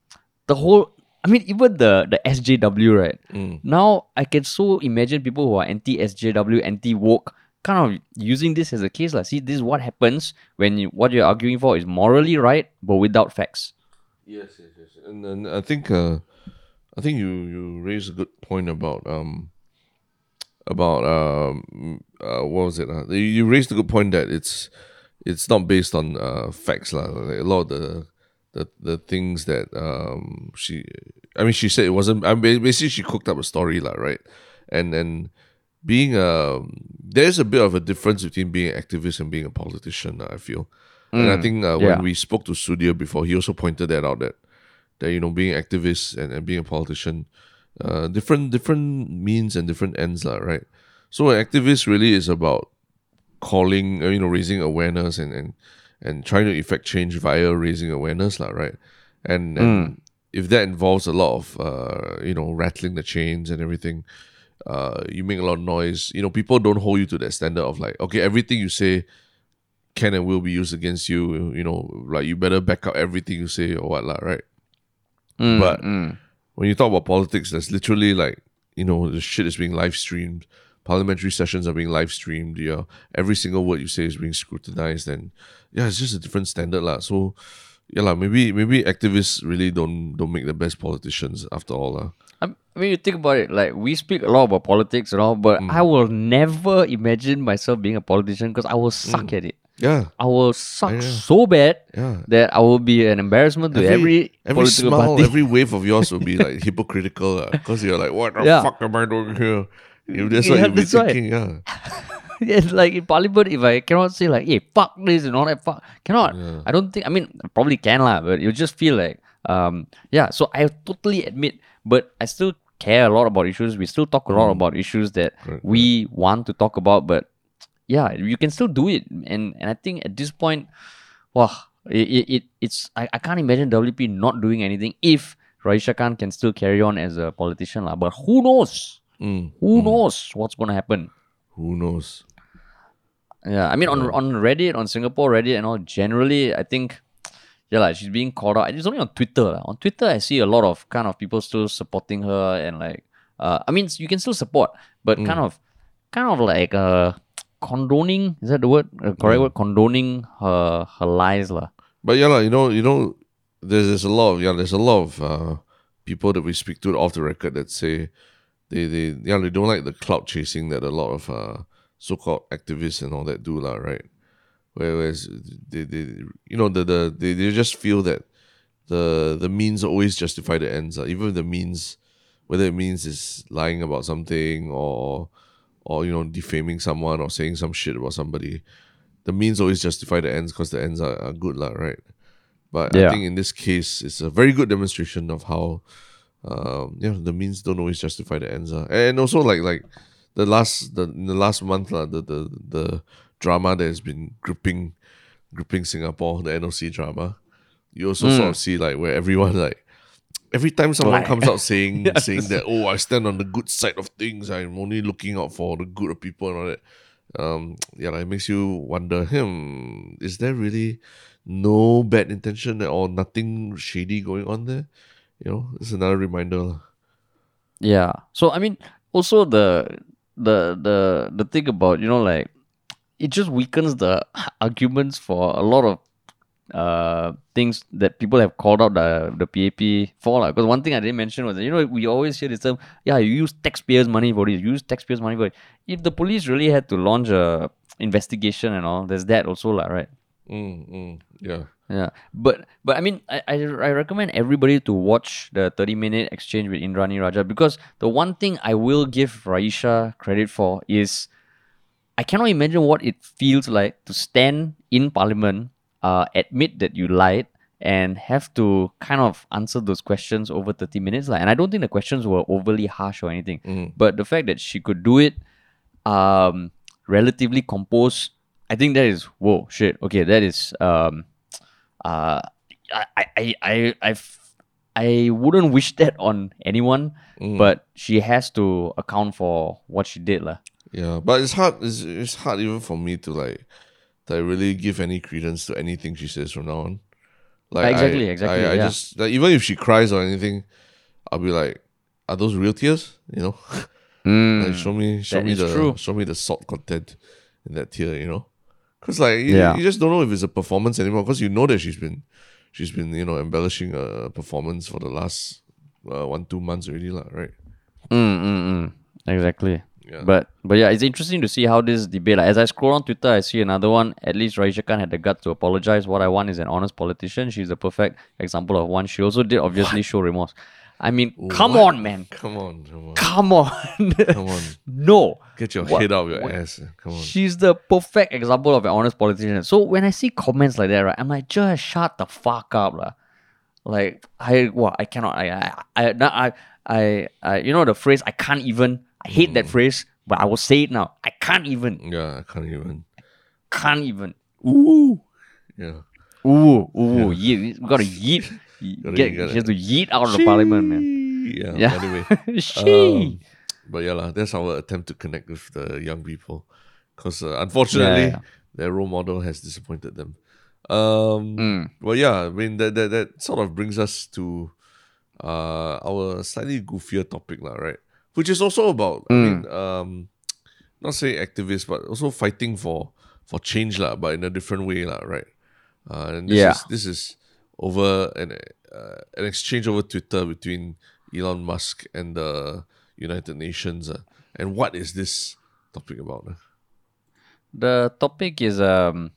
the whole, I mean, even the, the S J W, right? Mm. Now, I can so imagine people who are anti-S J W, anti-woke, kind of using this as a case. Like, see, this is what happens when you, what you're arguing for is morally right, but without facts. Yes, yes, yes. And, and I think uh, I think you, you raised a good point about... um. About um, uh, what was it? Uh, you raised a good point that it's it's not based on uh, facts, lah. Like a lot of the the, the things that um, she, I mean, she said it wasn't. I mean, basically, she cooked up a story, lah, right? And and being a there's a bit of a difference between being an activist and being a politician, lah, I feel. Mm, and I think uh, when yeah. we spoke to Sudhir before, he also pointed that out that that you know being an activist and, and being a politician. Uh, different different means and different ends, lah, right? So an activist really is about calling, you know, raising awareness and and, and trying to effect change via raising awareness, lah, right? And, mm. and if that involves a lot of, uh, you know, rattling the chains and everything, uh, you make a lot of noise. You know, people don't hold you to that standard of like, okay, everything you say can and will be used against you. You know, like you better back up everything you say or what, lah, right? Mm, but... Mm. When you talk about politics, there's literally like, you know, the shit is being live streamed. Parliamentary sessions are being live streamed. You know, every single word you say is being scrutinized. And yeah, it's just a different standard, lah. So yeah, lah. Maybe maybe activists really don't don't make the best politicians after all, lah. I mean, you think about it. Like we speak a lot about politics and all, but mm. I will never imagine myself being a politician because I will suck mm. at it. Yeah, I will suck yeah. so bad yeah. that I will be an embarrassment to every every, every political smile, party. Every wave of yours will be like hypocritical because uh, you're like, what the yeah. fuck am I doing here? If that's yeah, what you'll be thinking, right. yeah. It's like in parliament, if I cannot say like, hey, fuck this and all that, fuck, cannot. Yeah. I don't think. I mean, I probably can lah, but you just feel like, um, yeah. So I totally admit, but I still care a lot about issues. We still talk a lot mm. about issues that right. we want to talk about, but. Yeah, you can still do it, and and I think at this point, wow, it, it, it it's I, I can't imagine W P not doing anything if Raeesah Khan can still carry on as a politician, lah. But who knows? Mm, who mm. knows what's gonna happen? Who knows? Yeah, I mean on on Reddit, on Singapore Reddit, and all generally, I think, yeah, like she's being called out. It's only on Twitter. Lah. On Twitter, I see a lot of kind of people still supporting her, and like, uh, I mean, you can still support, but mm. kind of, kind of like uh. condoning, is that the word? Uh, correct yeah. word? Condoning her her lies, lah. But yeah, la, you know, you know, there's, there's a lot of yeah, there's a lot of uh, people that we speak to off the record that say they they yeah they don't like the clout chasing that a lot of uh, so-called activists and all that do, lah, right? Whereas they, they you know the the they, they just feel that the the means always justify the ends, la. Even if the means, whether it means is lying about something or or, you know, defaming someone or saying some shit about somebody. The means always justify the ends because the ends are, are good, lah, right? But yeah. I think in this case, it's a very good demonstration of how, um, you know, the means don't always justify the ends. Uh. And also, like, like the last the the last month, lah, the, the, the drama that has been gripping, gripping Singapore, the N O C drama, you also mm. sort of see, like, where everyone, like, every time someone comes out saying yeah. saying that, oh, I stand on the good side of things, I'm only looking out for the good of people and all that, um, yeah, like, it makes you wonder, hmm, is there really no bad intention or nothing shady going on there? You know, it's another reminder. Yeah. So, I mean, also the the the the thing about, you know, like, it just weakens the arguments for a lot of Uh, things that people have called out the, the P A P for, because one thing I didn't mention was that, you know, we always hear this term, yeah, you use taxpayers' money for this, you use taxpayers' money for it. If the police really had to launch a investigation and all, there's that also, lah, right? Mm, mm, yeah. Yeah. But but I mean, I, I I recommend everybody to watch the thirty minute exchange with Indranee Rajah, because the one thing I will give Raeesah credit for is I cannot imagine what it feels like to stand in parliament, Uh, admit that you lied and have to kind of answer those questions over thirty minutes. Like, and I don't think the questions were overly harsh or anything. Mm. But the fact that she could do it um, relatively composed, I think that is, whoa, shit. Okay, that is, um, uh, I, I, I, I've, I wouldn't wish that on anyone, mm. but she has to account for what she did, lah. Yeah, but it's hard, it's, it's hard even for me to like, I really give any credence to anything she says from now on. Like exactly, I, exactly. I, I yeah. just like, even if she cries or anything, I'll be like, are those real tears? You know, mm, like, show me, show me the, true. show me the salt content in that tear. You know, because like you, yeah. you just don't know if it's a performance anymore. Because you know that she's been, she's been you know embellishing a performance for the last uh, one two months already, lah. Right. Mm, mm, mm. Exactly. Yeah. But but yeah, it's interesting to see how this debate, like, as I scroll on Twitter, I see another one. At least Raeesah Khan had the guts to apologize. What I want is an honest politician. She's the perfect example of one. She also did obviously what? show remorse. I mean, what? come on, man. Come on, come on. Come on. Come on. No. Get your what? head out of your what? ass. Come on. She's the perfect example of an honest politician. So when I see comments like that, right, I'm like, just shut the fuck up, lah. Like I what I cannot I I I I I you know the phrase I can't even. I hate mm. that phrase, but I will say it now. I can't even. Yeah, I can't even. I can't even. Ooh. Yeah. Ooh, ooh. Yeah. Yeet. We gotta yeet. gotta Get, gotta. She has to yeet out of she. the parliament, man. Yeah, yeah. Anyway. she. Um, but yeah, la, that's our attempt to connect with the young people. Because uh, unfortunately, yeah, yeah. their role model has disappointed them. Um, mm. Well, yeah, I mean, that, that, that sort of brings us to uh, our slightly goofier topic, la, right? Which is also about, mm. I mean, um, not say activists, but also fighting for for change, la, but in a different way, la, right? Uh, and this yeah. is this is over an uh, an exchange over Twitter between Elon Musk and the United Nations. Uh, and what is this topic about? Uh? The topic is um,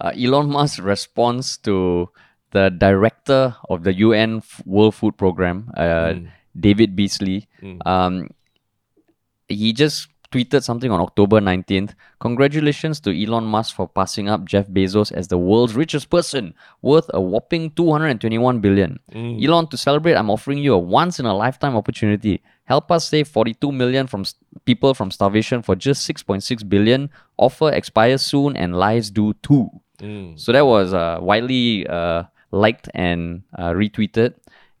uh, Elon Musk's response to the director of the U N World Food Program, uh, mm. David Beasley. Mm. Um, He just tweeted something on October nineteenth. Congratulations to Elon Musk for passing up Jeff Bezos as the world's richest person, worth a whopping two hundred twenty-one billion dollars. Mm. Elon, to celebrate, I'm offering you a once-in-a-lifetime opportunity. Help us save forty-two million from st- people from starvation for just six point six billion dollars. Offer expires soon and lives do too. Mm. So that was uh, widely uh, liked and uh, retweeted.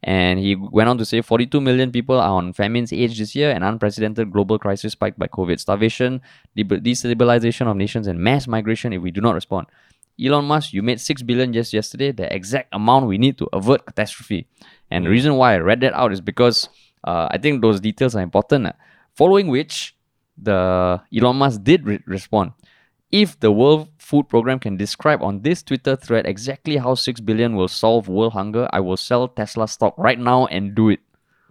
And he went on to say forty-two million people are on famine's edge this year, an unprecedented global crisis spiked by COVID, starvation, destabilization of nations, and mass migration if we do not respond. Elon Musk, you made six billion just yesterday, the exact amount we need to avert catastrophe. And the reason why I read that out is because uh, I think those details are important. Following which, the Elon Musk did re- respond. If the World Food Program can describe on this Twitter thread exactly how six billion will solve world hunger, I will sell Tesla stock right now and do it.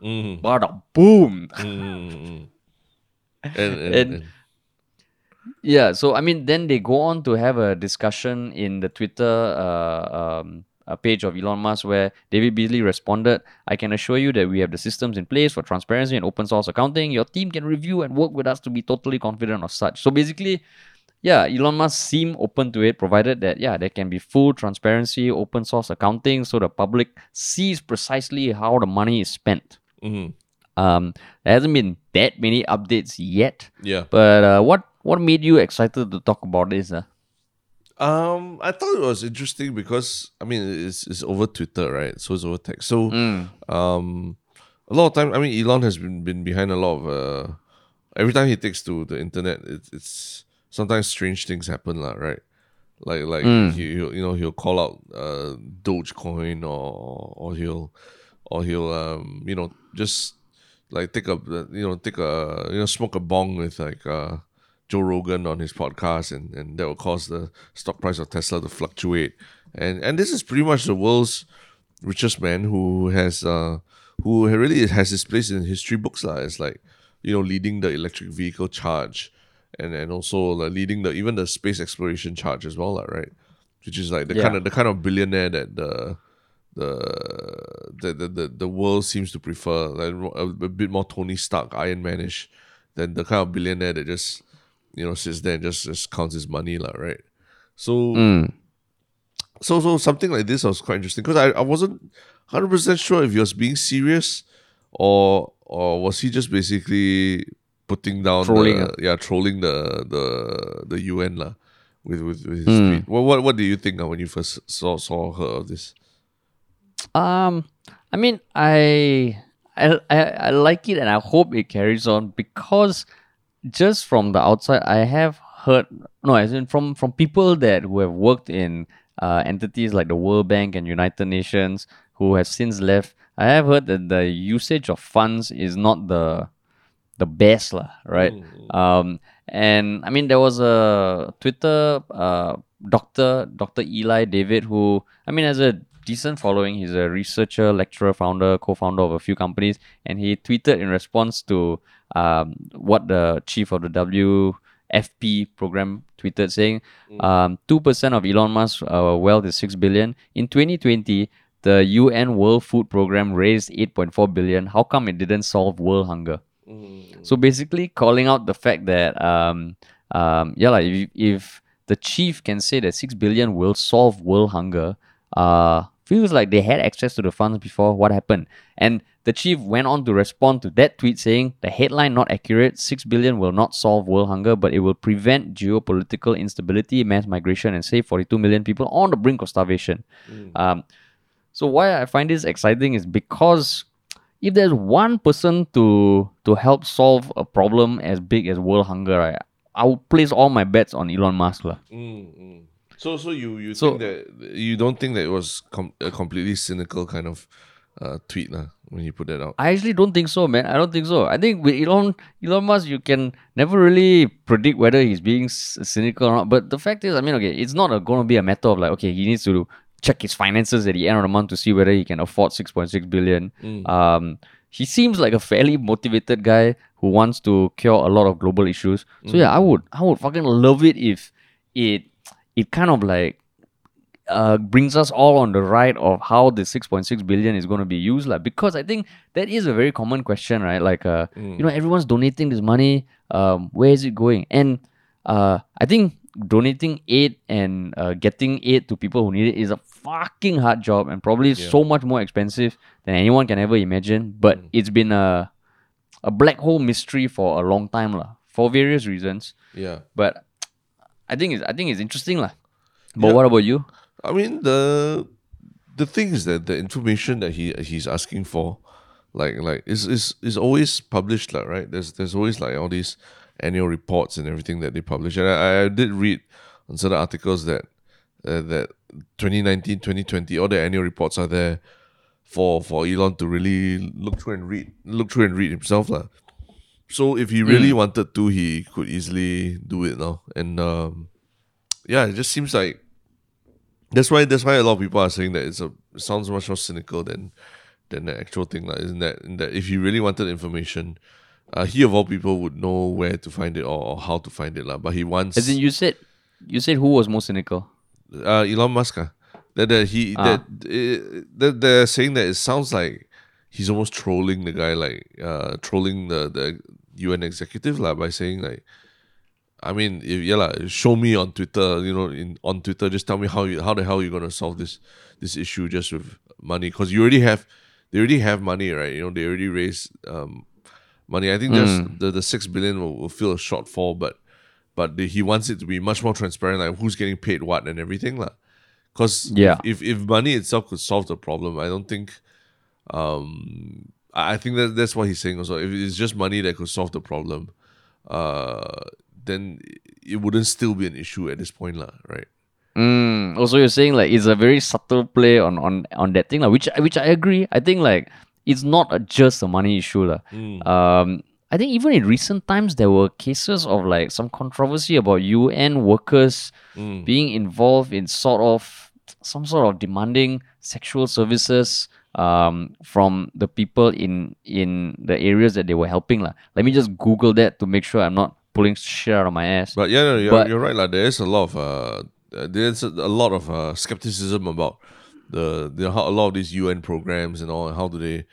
Mm. Bada boom! Mm. and, and, and, and yeah, so I mean, then they go on to have a discussion in the Twitter uh, um, a page of Elon Musk where David Beasley responded, I can assure you that we have the systems in place for transparency and open source accounting. Your team can review and work with us to be totally confident of such. So basically, yeah, Elon Musk seemed open to it, provided that, yeah, there can be full transparency, open source accounting, so the public sees precisely how the money is spent. Mm-hmm. Um, there hasn't been that many updates yet. Yeah. But uh, what what made you excited to talk about this? Uh? Um, I thought it was interesting because, I mean, it's it's over Twitter, right? So it's over text. So mm. um, a lot of time, I mean, Elon has been, been behind a lot of, uh, every time he takes to the internet, it, it's... sometimes strange things happen, lah, right? Like, like mm. he, you know, he'll call out uh, Dogecoin, or or he'll, or he'll, um, you know, just like take a, you know, take a, you know, smoke a bong with like uh, Joe Rogan on his podcast, and, and that will cause the stock price of Tesla to fluctuate. And and this is pretty much the world's richest man who has, uh, who really has his place in history books, lah. It's like, you know, leading the electric vehicle charge. And and also like leading the even the space exploration charge as well, like, right? Which is like the yeah. kind of the kind of billionaire that the the the the, the, the world seems to prefer, like a, a bit more Tony Stark, Iron Man-ish, than the kind of billionaire that just, you know, sits there and just, just counts his money, like, right? So mm. so so something like this was quite interesting because I, I wasn't one hundred percent sure if he was being serious or or was he just basically putting down trolling, the, yeah, trolling the the the U N la, with with, with his mm. tweet. What what what do you think uh, when you first saw saw her of this? Um, I mean, I, I I I like it and I hope it carries on because just from the outside, I have heard no, as in from from people that who have worked in uh, entities like the World Bank and United Nations, who have since left. I have heard that the usage of funds is not the the best, lah, right? Mm. Um, and I mean, there was a Twitter uh, doctor, Dr. Eli David, who, I mean, has a decent following. He's a researcher, lecturer, founder, co-founder of a few companies. And he tweeted in response to um, what the chief of the W F P program tweeted, saying, mm. um, two percent of Elon Musk's uh, wealth is six billion dollars. In twenty twenty, the U N World Food Program raised eight point four billion dollars. How come it didn't solve world hunger? Mm. So basically calling out the fact that um, um, yeah, like if, if the chief can say that six billion dollars will solve world hunger, uh, feels like they had access to the funds before. What happened? And the chief went on to respond to that tweet saying, the headline not accurate, six billion dollars will not solve world hunger, but it will prevent geopolitical instability, mass migration, and save forty-two million people on the brink of starvation. Mm. Um, so why I find this exciting is because if there's one person to to help solve a problem as big as world hunger, right, I would place all my bets on Elon Musk. Lah. Mm, mm. So, so you you so, think that you don't think that it was com- a completely cynical kind of uh, tweet, lah, when you put that out? I actually don't think so, man. I don't think so. I think with Elon Elon Musk, you can never really predict whether he's being c- cynical or not. But the fact is, I mean, okay, it's not going to be a matter of like, okay, he needs to check his finances at the end of the month to see whether he can afford six point six billion dollars. Mm. Um, he seems like a fairly motivated guy who wants to cure a lot of global issues. Mm. So yeah, I would, I would fucking love it if it. It kind of like uh, brings us all on the right of how the six point six billion dollars is going to be used. Like, because I think that is a very common question, right? Like, uh, mm. you know, everyone's donating this money. Um, where is it going? And uh, I think donating aid and uh, getting aid to people who need it is a fucking hard job and probably yeah. so much more expensive than anyone can ever imagine. But mm. it's been a, a black hole mystery for a long time, lah, for various reasons. Yeah. But I think it's I think it's interesting, lah. But yeah. What about you? I mean, the the thing is that the information that he he's asking for, like like is is is always published, lah, right? There's there's always like all these annual reports and everything that they publish. And I, I did read on certain articles that uh, that twenty nineteen, twenty twenty, all the annual reports are there for for Elon to really look through and read look through and read himself, lah. So if he really mm. wanted to, he could easily do it now. And um, yeah, it just seems like that's why that's why a lot of people are saying that it's a it sounds much more cynical than than the actual thing, like, isn't that in that if he really wanted information, uh, he of all people would know where to find it or, or how to find it, like, but he wants. As in you said you said who was more cynical? Uh, Elon Musk. Uh, that that he ah. that, it, that they're saying that it sounds like he's almost trolling the guy, like uh, trolling the, the U N executive, like, by saying like, I mean, if, yeah, like, show me on Twitter, you know, in on Twitter, just tell me how you, how the hell you're gonna solve this this issue just with money, because you already have, they already have money, right? You know, they already raised um, money. I think mm. just the the six billion will, will feel a shortfall, but but the, he wants it to be much more transparent, like who's getting paid what and everything, like, because yeah. if, if if money itself could solve the problem, I don't think. Um, I think that that's what he's saying also. If it's just money that could solve the problem, uh, then it wouldn't still be an issue at this point, lah, right? Mm, also, you're saying like it's a very subtle play on on, on that thing, lah, which which I agree. I think like it's not a, just a money issue, lah. Mm. Um, I think even in recent times there were cases of like some controversy about U N workers mm. being involved in sort of some sort of demanding sexual services. Um, from the people in in the areas that they were helping, lah. Let me just Google that to make sure I'm not pulling shit out of my ass. But yeah, no, you're, but, you're right, lah. There is a lot of uh, there's a lot of uh, skepticism about the, the how a lot of these U N programs and all. And how do they?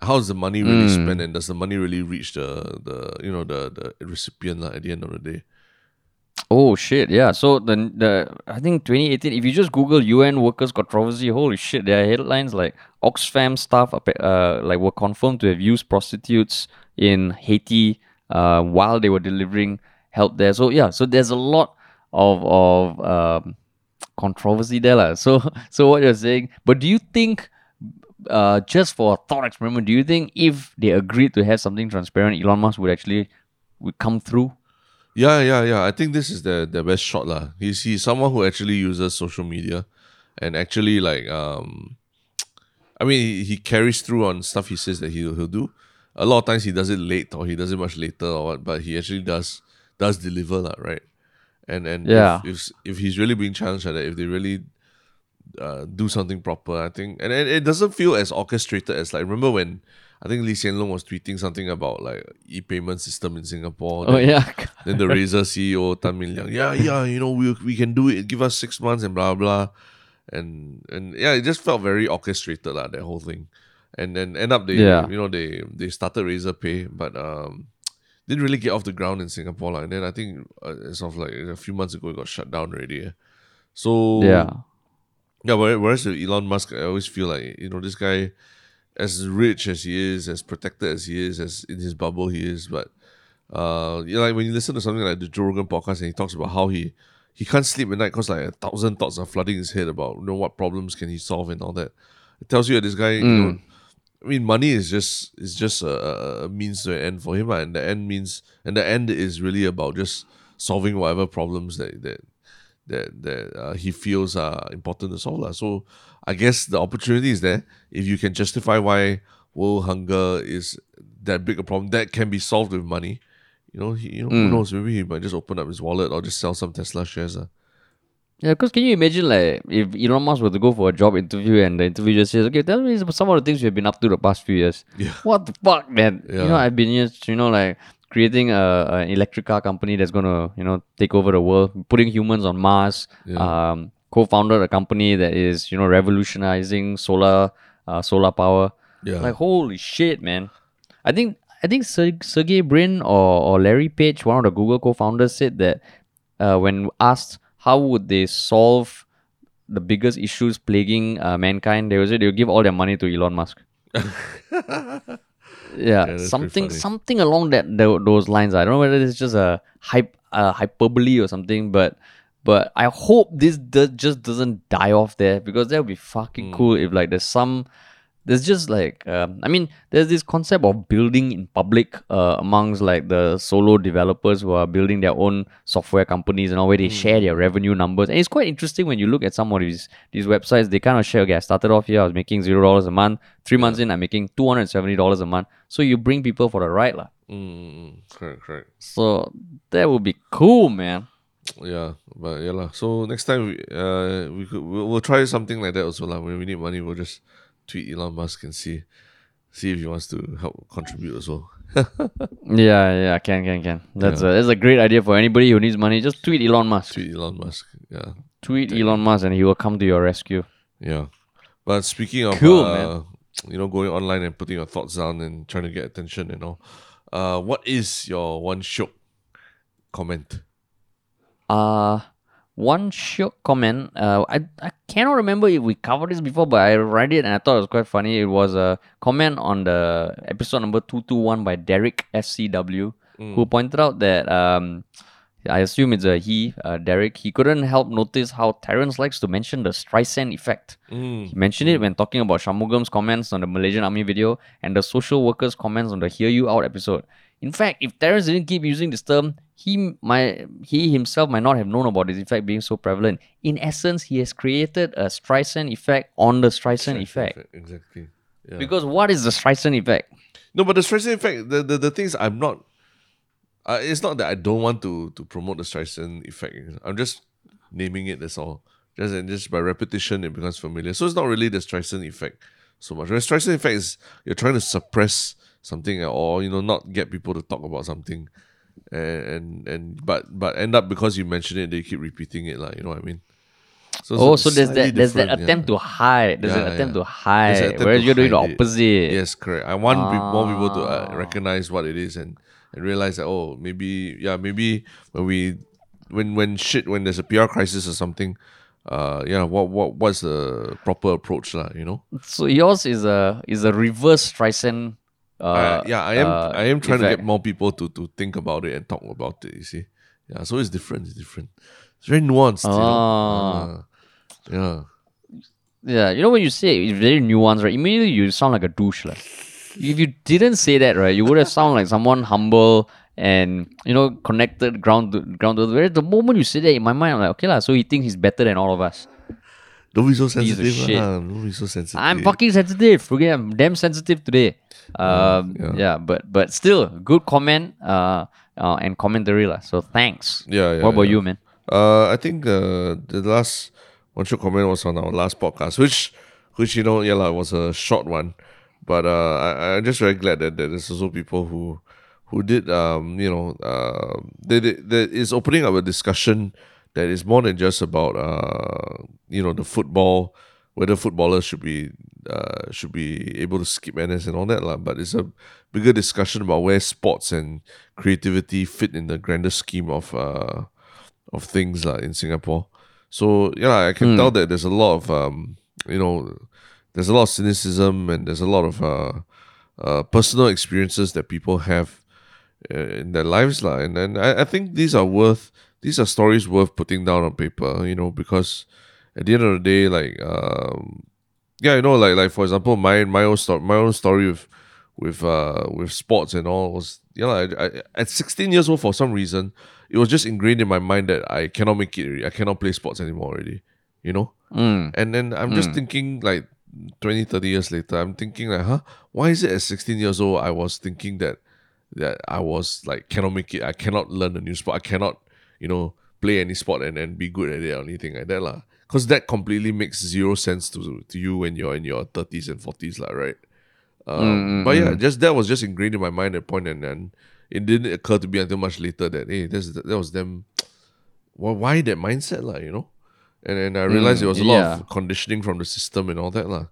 How's the money really mm. spent? And does the money really reach the the you know the the recipient, lah, at the end of the day? Oh shit, yeah. So the the I think twenty eighteen, if you just Google U N workers controversy, holy shit, there are headlines like Oxfam staff uh, like were confirmed to have used prostitutes in Haiti uh, while they were delivering help there. So yeah, so there's a lot of of um, controversy there, lah. So so what you're saying, but do you think uh, just for a thought experiment, do you think if they agreed to have something transparent, Elon Musk would actually would come through? Yeah, yeah, yeah. I think this is their, their best shot lah. He's he's someone who actually uses social media, and actually like um, I mean he, he carries through on stuff he says that he'll he'll do. A lot of times he does it late or he does it much later or what, but he actually does does deliver lah, right? And and yeah. if, if if he's really being challenged at that, if they really uh, do something proper, I think, and, and it doesn't feel as orchestrated as like remember when. I think Lee Hsien Loong was tweeting something about like e-payment system in Singapore. Then, oh yeah. Then the Raeesah C E O Tan Min Liang, yeah, yeah, you know, we we can do it. Give us six months and blah blah, and and yeah, it just felt very orchestrated lah, that whole thing, and then end up they yeah. you know they they started Raeesah Pay, but um didn't really get off the ground in Singapore lah. And then I think uh, as of like a few months ago, it got shut down already. Eh? So yeah, yeah. Whereas with Elon Musk, I always feel like you know this guy. As rich as he is, as protected as he is, as in his bubble he is, but uh, you know, like when you listen to something like the Joe Rogan podcast, and he talks about how he he can't sleep at night because like a thousand thoughts are flooding his head about you know what problems can he solve and all that. It tells you that this guy, mm. you know, I mean, money is just is just a, a means to an end for him, right? And the end means and the end is really about just solving whatever problems that that that that uh, he feels are important to solve, lah. So. I guess the opportunity is there if you can justify why world hunger is that big a problem that can be solved with money. You know, he, you know mm. who knows? Maybe he might just open up his wallet or just sell some Tesla shares. Uh. Yeah, because can you imagine like if Elon Musk were to go for a job interview and the interviewer just says, "Okay, tell me some of the things we've been up to the past few years." Yeah. What the fuck, man? Yeah. You know, I've been just you know like creating a an electric car company that's gonna you know take over the world, putting humans on Mars. Yeah. Um, co-founded a company that is, you know, revolutionizing solar uh, solar power. Yeah. Like, holy shit, man. I think I think Ser- Sergey Brin or, or Larry Page, one of the Google co-founders, said that uh, when asked how would they solve the biggest issues plaguing uh, mankind, they would say they would give all their money to Elon Musk. yeah, yeah something something along that th- those lines. I don't know whether it's just a hype uh, hyperbole or something, but... But I hope this does, just doesn't die off there because that would be fucking mm. cool if like there's some, there's just like, um, I mean, there's this concept of building in public uh, amongst like the solo developers who are building their own software companies and all where they mm. share their revenue numbers. And it's quite interesting when you look at some of these, these websites, they kind of share, okay, I started off here, I was making zero dollars a month. Three months in, I'm making two hundred seventy dollars a month. So you bring people for the ride lah. Mm, correct, correct. So that would be cool, man. Yeah, but yeah lah. So next time we uh we could we'll, we'll try something like that also lah. When we need money, we'll just tweet Elon Musk and see see if he wants to help contribute as well. yeah, yeah, can can can. That's yeah. a that's a great idea for anybody who needs money. Just tweet Elon Musk. Tweet Elon Musk. Yeah. Tweet Thank Elon Musk and he will come to your rescue. Yeah, but speaking of cool, uh, you know, going online and putting your thoughts down and trying to get attention and all. Uh, what is your one shock comment? Uh, one short comment. Uh, I, I cannot remember if we covered this before, but I read it and I thought it was quite funny. It was a comment on the episode number two twenty-one by Derek F C W, mm. who pointed out that, um, I assume it's a he, uh, Derek, he couldn't help notice how Terrence likes to mention the Streisand effect. Mm. He mentioned it when talking about Shanmugam's comments on the Malaysian Army video and the social workers' comments on the Hear You Out episode. In fact, if Terrence didn't keep using this term, He might, he himself might not have known about this effect being so prevalent. In essence, he has created a Streisand effect on the Streisand effect. effect. Exactly. Yeah. Because what is the Streisand effect? No, but the Streisand effect, the, the, the thing is, I'm not... Uh, it's not that I don't want to, to promote the Streisand effect. I'm just naming it, that's all. Just, and just by repetition, it becomes familiar. So it's not really the Streisand effect so much. The Streisand effect is you're trying to suppress something or, you know, not get people to talk about something. And, and and but but end up because you mention it, they keep repeating it, like you know what I mean. So oh, so there's that there's that attempt yeah. to hide. There's yeah, an attempt yeah. to hide. Attempt whereas to you're hide doing the opposite. It. Yes, correct. I want oh. more people to uh, recognize what it is and, and realize that oh maybe yeah maybe when we when when shit when there's a P R crisis or something. Uh yeah, what what what's the proper approach lah? You know. So yours is a is a reverse Streisand. Uh, uh, yeah, I am. Uh, I am trying to get more people to, to think about it and talk about it. You see, yeah. So it's different. It's different. It's very nuanced. Oh. You know? uh, yeah, yeah. You know when you say it's very nuanced, right? Immediately you sound like a douche, like. If you didn't say that, right, you would have sounded like someone humble and, you know, connected ground to ground to earth. The moment you say that, in my mind, I'm like, okay lah, so he thinks he's better than all of us. Don't be so sensitive. Huh? Don't be so sensitive. I'm fucking sensitive. Okay, I'm damn sensitive today. Um, yeah. yeah, but but still, good comment uh, uh, and commentary lah. So thanks. Yeah, yeah. What about yeah. you, man? Uh, I think uh, the last one should comment was on our last podcast, which which you know, yeah lah, was a short one. But uh, I I'm just very glad that, that there's also people who who did um you know uh they they is opening up a discussion. That is more than just about uh, you know the football, whether footballers should be uh, should be able to skip N S and all that lah. But it's a bigger discussion about where sports and creativity fit in the grander scheme of uh, of things lah in Singapore. So yeah, I can mm. tell that there's a lot of um, you know there's a lot of cynicism and there's a lot of uh, uh, personal experiences that people have in their lives lah. And and I, I think these are worth. These are stories worth putting down on paper, you know, because at the end of the day, like, um, yeah, you know, like, like for example, my my own story, my own story with, with, uh, with sports and all was, you know, I, I, at sixteen years old, for some reason, it was just ingrained in my mind that I cannot make it, I cannot play sports anymore already, you know. Mm. And then I'm just mm. thinking, like, twenty, thirty years later, I'm thinking, like, huh, why is it at sixteen years old I was thinking that that I was like cannot make it, I cannot learn a new sport, I cannot. You know, play any sport and, and be good at it or anything like that lah. Because that completely makes zero sense to to you when you're in your thirties and forties lah, right? Um, mm-hmm. But yeah, just that was just ingrained in my mind at point, and then it didn't occur to me until much later that hey, that's, that was them. Why, why that mindset lah? You know, and and I realized mm, there was a lot yeah. of conditioning from the system and all that lah.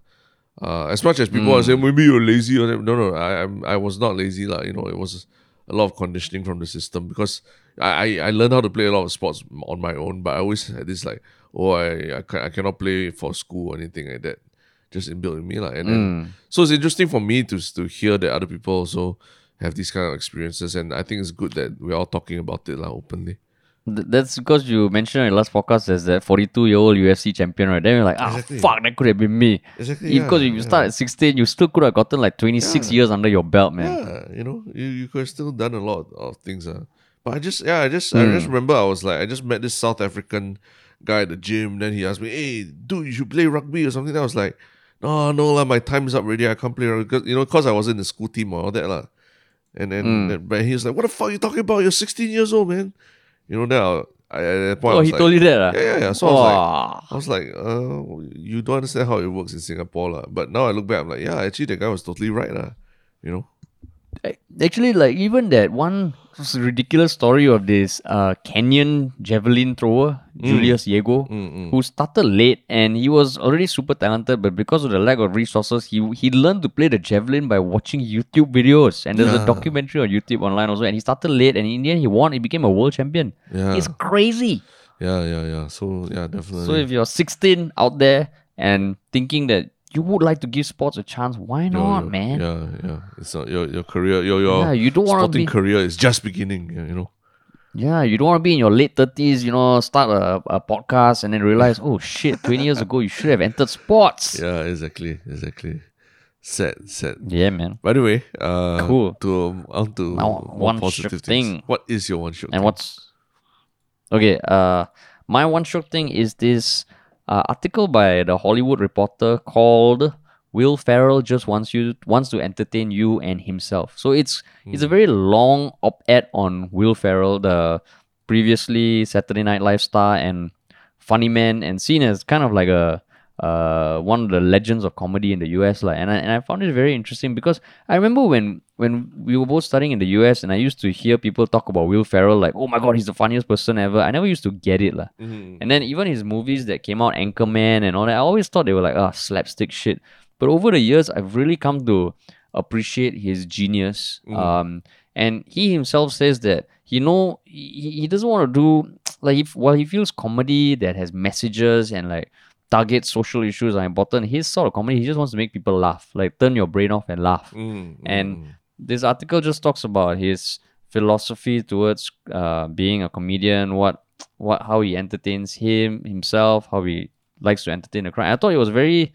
Uh, as much as people mm. are saying maybe you're lazy or no no, I I was not lazy lah. You know, it was a lot of conditioning from the system because. I, I learned how to play a lot of sports on my own, but I always had this like, oh, I I, can, I cannot play for school or anything like that. Just inbuilt in me. Like. And mm. then, so it's interesting for me to to hear that other people also have these kind of experiences, and I think it's good that we're all talking about it like, openly. Th- that's because you mentioned in the last podcast as that forty-two-year-old U F C champion, right? Then you're like, ah, exactly. fuck, that could have been me. Exactly, yeah, because if you yeah. start at sixteen, you still could have gotten like twenty-six yeah. years under your belt, man. Yeah, you know, you, you could have still done a lot of things, uh. But I just, yeah, I just, mm. I just remember I was like, I just met this South African guy at the gym. Then he asked me, hey, dude, you should play rugby or something. Then I was like, no, no, la, my time is up already. I can't play rugby. You know, because I was in the school team or all that. La. And then, mm. then but he was like, what the fuck are you talking about? You're sixteen years old, man. You know, now I, at that point, oh, I was he like, told you that? La? Yeah, yeah, yeah. So oh. I was like, I was like, uh, you don't understand how it works in Singapore. La. But now I look back, I'm like, yeah, actually, that guy was totally right. La. You know? Actually, like, even that one ridiculous story of this uh, Kenyan javelin thrower, mm. Julius Yego, mm, mm. who started late and he was already super talented, but because of the lack of resources, he he learned to play the javelin by watching YouTube videos. And there's yeah. a documentary on YouTube online also, and he started late, and in the end, he won. He became a world champion. Yeah. It's crazy. Yeah, yeah, yeah. So, yeah, definitely. So, if you're sixteen out there and thinking that you would like to give sports a chance, why not, yeah, yeah, man? Yeah, yeah. It's not your your career, your your yeah, you don't sporting be, career is just beginning, you know. Yeah, you don't want to be in your late thirties, you know, start a, a podcast and then realize, oh shit, twenty years ago you should have entered sports. Yeah, exactly, exactly. Sad, sad. Yeah, man. By the way, uh, cool. To on to one positive thing. What is your one stroke? And thing? What's okay? Uh, my one stroke thing is this. Uh, article by the Hollywood Reporter called "Will Ferrell Just Wants You Wants to Entertain You and Himself." So it's mm. it's a very long op-ed on Will Ferrell, the previously Saturday Night Live star and funny man, and seen as kind of like a uh, one of the legends of comedy in the U S. Like, and I and I found it very interesting because I remember when when we were both studying in the U S and I used to hear people talk about Will Ferrell like, oh my god, he's the funniest person ever. I never used to get it. La. Mm-hmm. And then even his movies that came out, Anchorman and all that, I always thought they were like, ah, slapstick shit. But over the years, I've really come to appreciate his genius. Mm-hmm. Um, and he himself says that, you know, he, he doesn't want to do, like, if, while he feels comedy that has messages and like, target social issues are important, his sort of comedy, he just wants to make people laugh. Like, turn your brain off and laugh. Mm-hmm. And this article just talks about his philosophy towards uh, being a comedian, what, what, how he entertains him himself, how he likes to entertain the crowd. I thought it was very,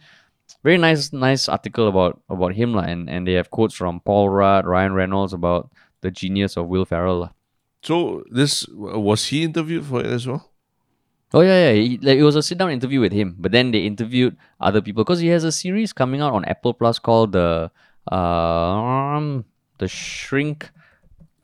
very nice, nice article about about him, like, and and they have quotes from Paul Rudd, Ryan Reynolds about the genius of Will Ferrell. So this was he interviewed for it as well? Oh yeah, yeah. He, like, it was a sit-down interview with him, but then they interviewed other people because he has a series coming out on Apple Plus called the uh, um, the Shrink,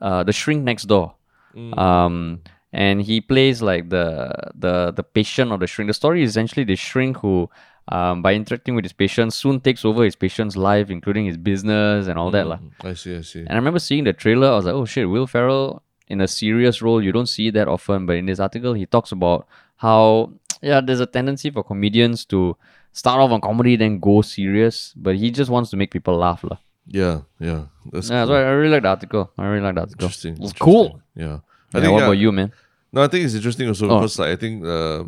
uh, the Shrink Next Door. Mm. Um, and he plays like the the the patient or the shrink. The story is essentially the shrink who, um, by interacting with his patient, soon takes over his patient's life, including his business and all mm. that lah. I see, I see. And I remember seeing the trailer. I was like, oh shit, Will Ferrell in a serious role. You don't see that often, but in this article, he talks about how yeah, there's a tendency for comedians to start off on comedy, then go serious, but he just wants to make people laugh lah. Yeah, yeah, that's yeah. Cool. So I really like the article. I really like the article. Interesting, it's interesting. Cool. Yeah. I yeah, think, what yeah, about you, man? No, I think it's interesting also oh. because like, I think, uh,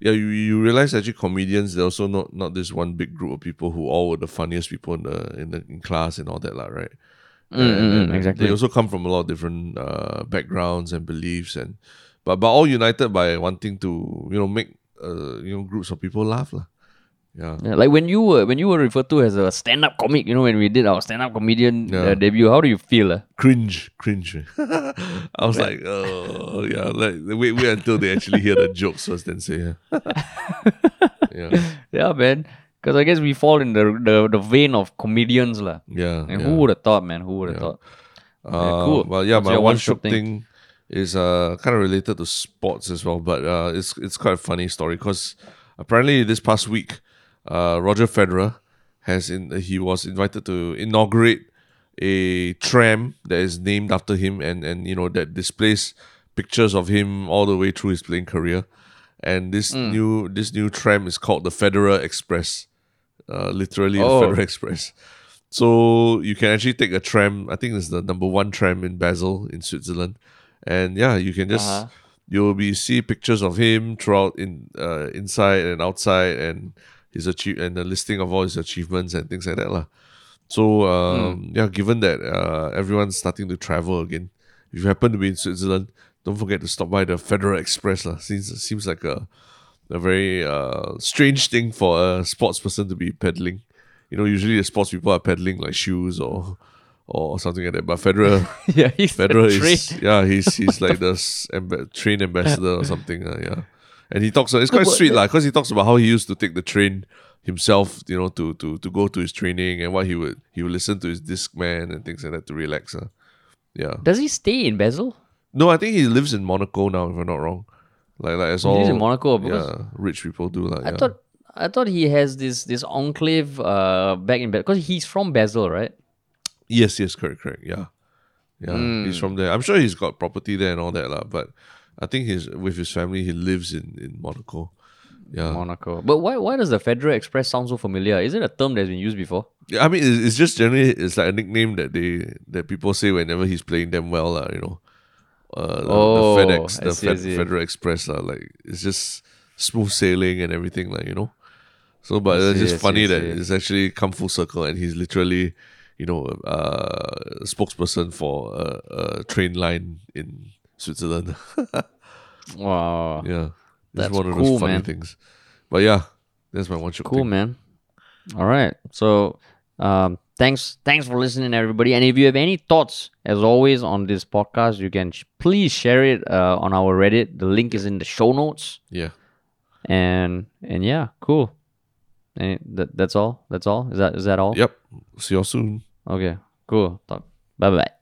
yeah, you, you realize actually comedians, they're also not not this one big group of people who all were the funniest people in the in, the, in class and all that lah, right? Mm, and, mm, and, exactly. They also come from a lot of different uh, backgrounds and beliefs, and but but all united by wanting to you know make uh, you know groups of people laugh lah. Yeah. yeah, like when you were when you were referred to as a stand-up comic, you know, when we did our stand-up comedian yeah. uh, debut, how do you feel? Uh? Cringe, cringe. I was like, oh, yeah, like wait, wait until they actually hear the jokes first, then say, yeah, yeah. yeah, man. Because I guess we fall in the the, the vein of comedians, lah. Yeah, and yeah. who would have thought, man? Who would have yeah. thought? Uh, yeah, cool. Well, yeah, What's my one shot thing? thing is uh kind of related to sports as well, but uh, it's it's quite a funny story because apparently this past week. Uh, Roger Federer has in he was invited to inaugurate a tram that is named after him, and and you know that displays pictures of him all the way through his playing career. And this mm. new this new tram is called the Federer Express, uh, literally oh. the Federer Express. So you can actually take a tram. I think it's the number one tram in Basel in Switzerland, and yeah, you can just uh-huh. you will be see pictures of him throughout in uh, inside and outside and. His achieve and the listing of all his achievements and things like that lah. So um, mm. yeah, given that uh, everyone's starting to travel again, if you happen to be in Switzerland, don't forget to stop by the Federer Express lah. Seems seems like a a very uh, strange thing for a sports person to be peddling. You know, usually the sports people are peddling like shoes or or something like that. But Federer, yeah, he's Federer is yeah, he's he's like the amb- train ambassador or something. Uh, yeah. And he talks, it's quite sweet lah, because he talks about how he used to take the train himself, you know, to to to go to his training and what he would he would listen to his Discman and things like that to relax. Uh. Yeah. Does he stay in Basel? No, I think he lives in Monaco now, if I'm not wrong. Like like it's he all lives in Monaco, because yeah, rich people do like. I yeah. thought I thought he has this this enclave uh back in Basel because he's from Basel, right? Yes, yes, correct, correct. Yeah. Yeah. Mm. He's from there. I'm sure he's got property there and all that lah, but I think he's with his family. He lives in, in Monaco. Yeah, Monaco. But why why does the Federer Express sound so familiar? Is it a term that's been used before? Yeah, I mean, it's, it's just generally it's like a nickname that they that people say whenever he's playing them well, lah. You know, uh, oh, the FedEx, the see, Fed, Federer Express, lah. Like it's just smooth sailing and everything, like you know. So, but see, it's just I funny see, that it's actually come full circle, and he's literally, you know, uh, a spokesperson for a, a train line in Switzerland. Wow. Yeah. That's one of cool, those funny man. things. But yeah, that's my one shot. Cool thing. man. All right. So um thanks thanks for listening, everybody. And if you have any thoughts, as always, on this podcast, you can sh- please share it uh, on our Reddit. The link is in the show notes. Yeah. And and yeah, cool. And that that's all. That's all. Is that is that all? Yep. See y'all soon. Okay. Cool. Talk. Bye bye.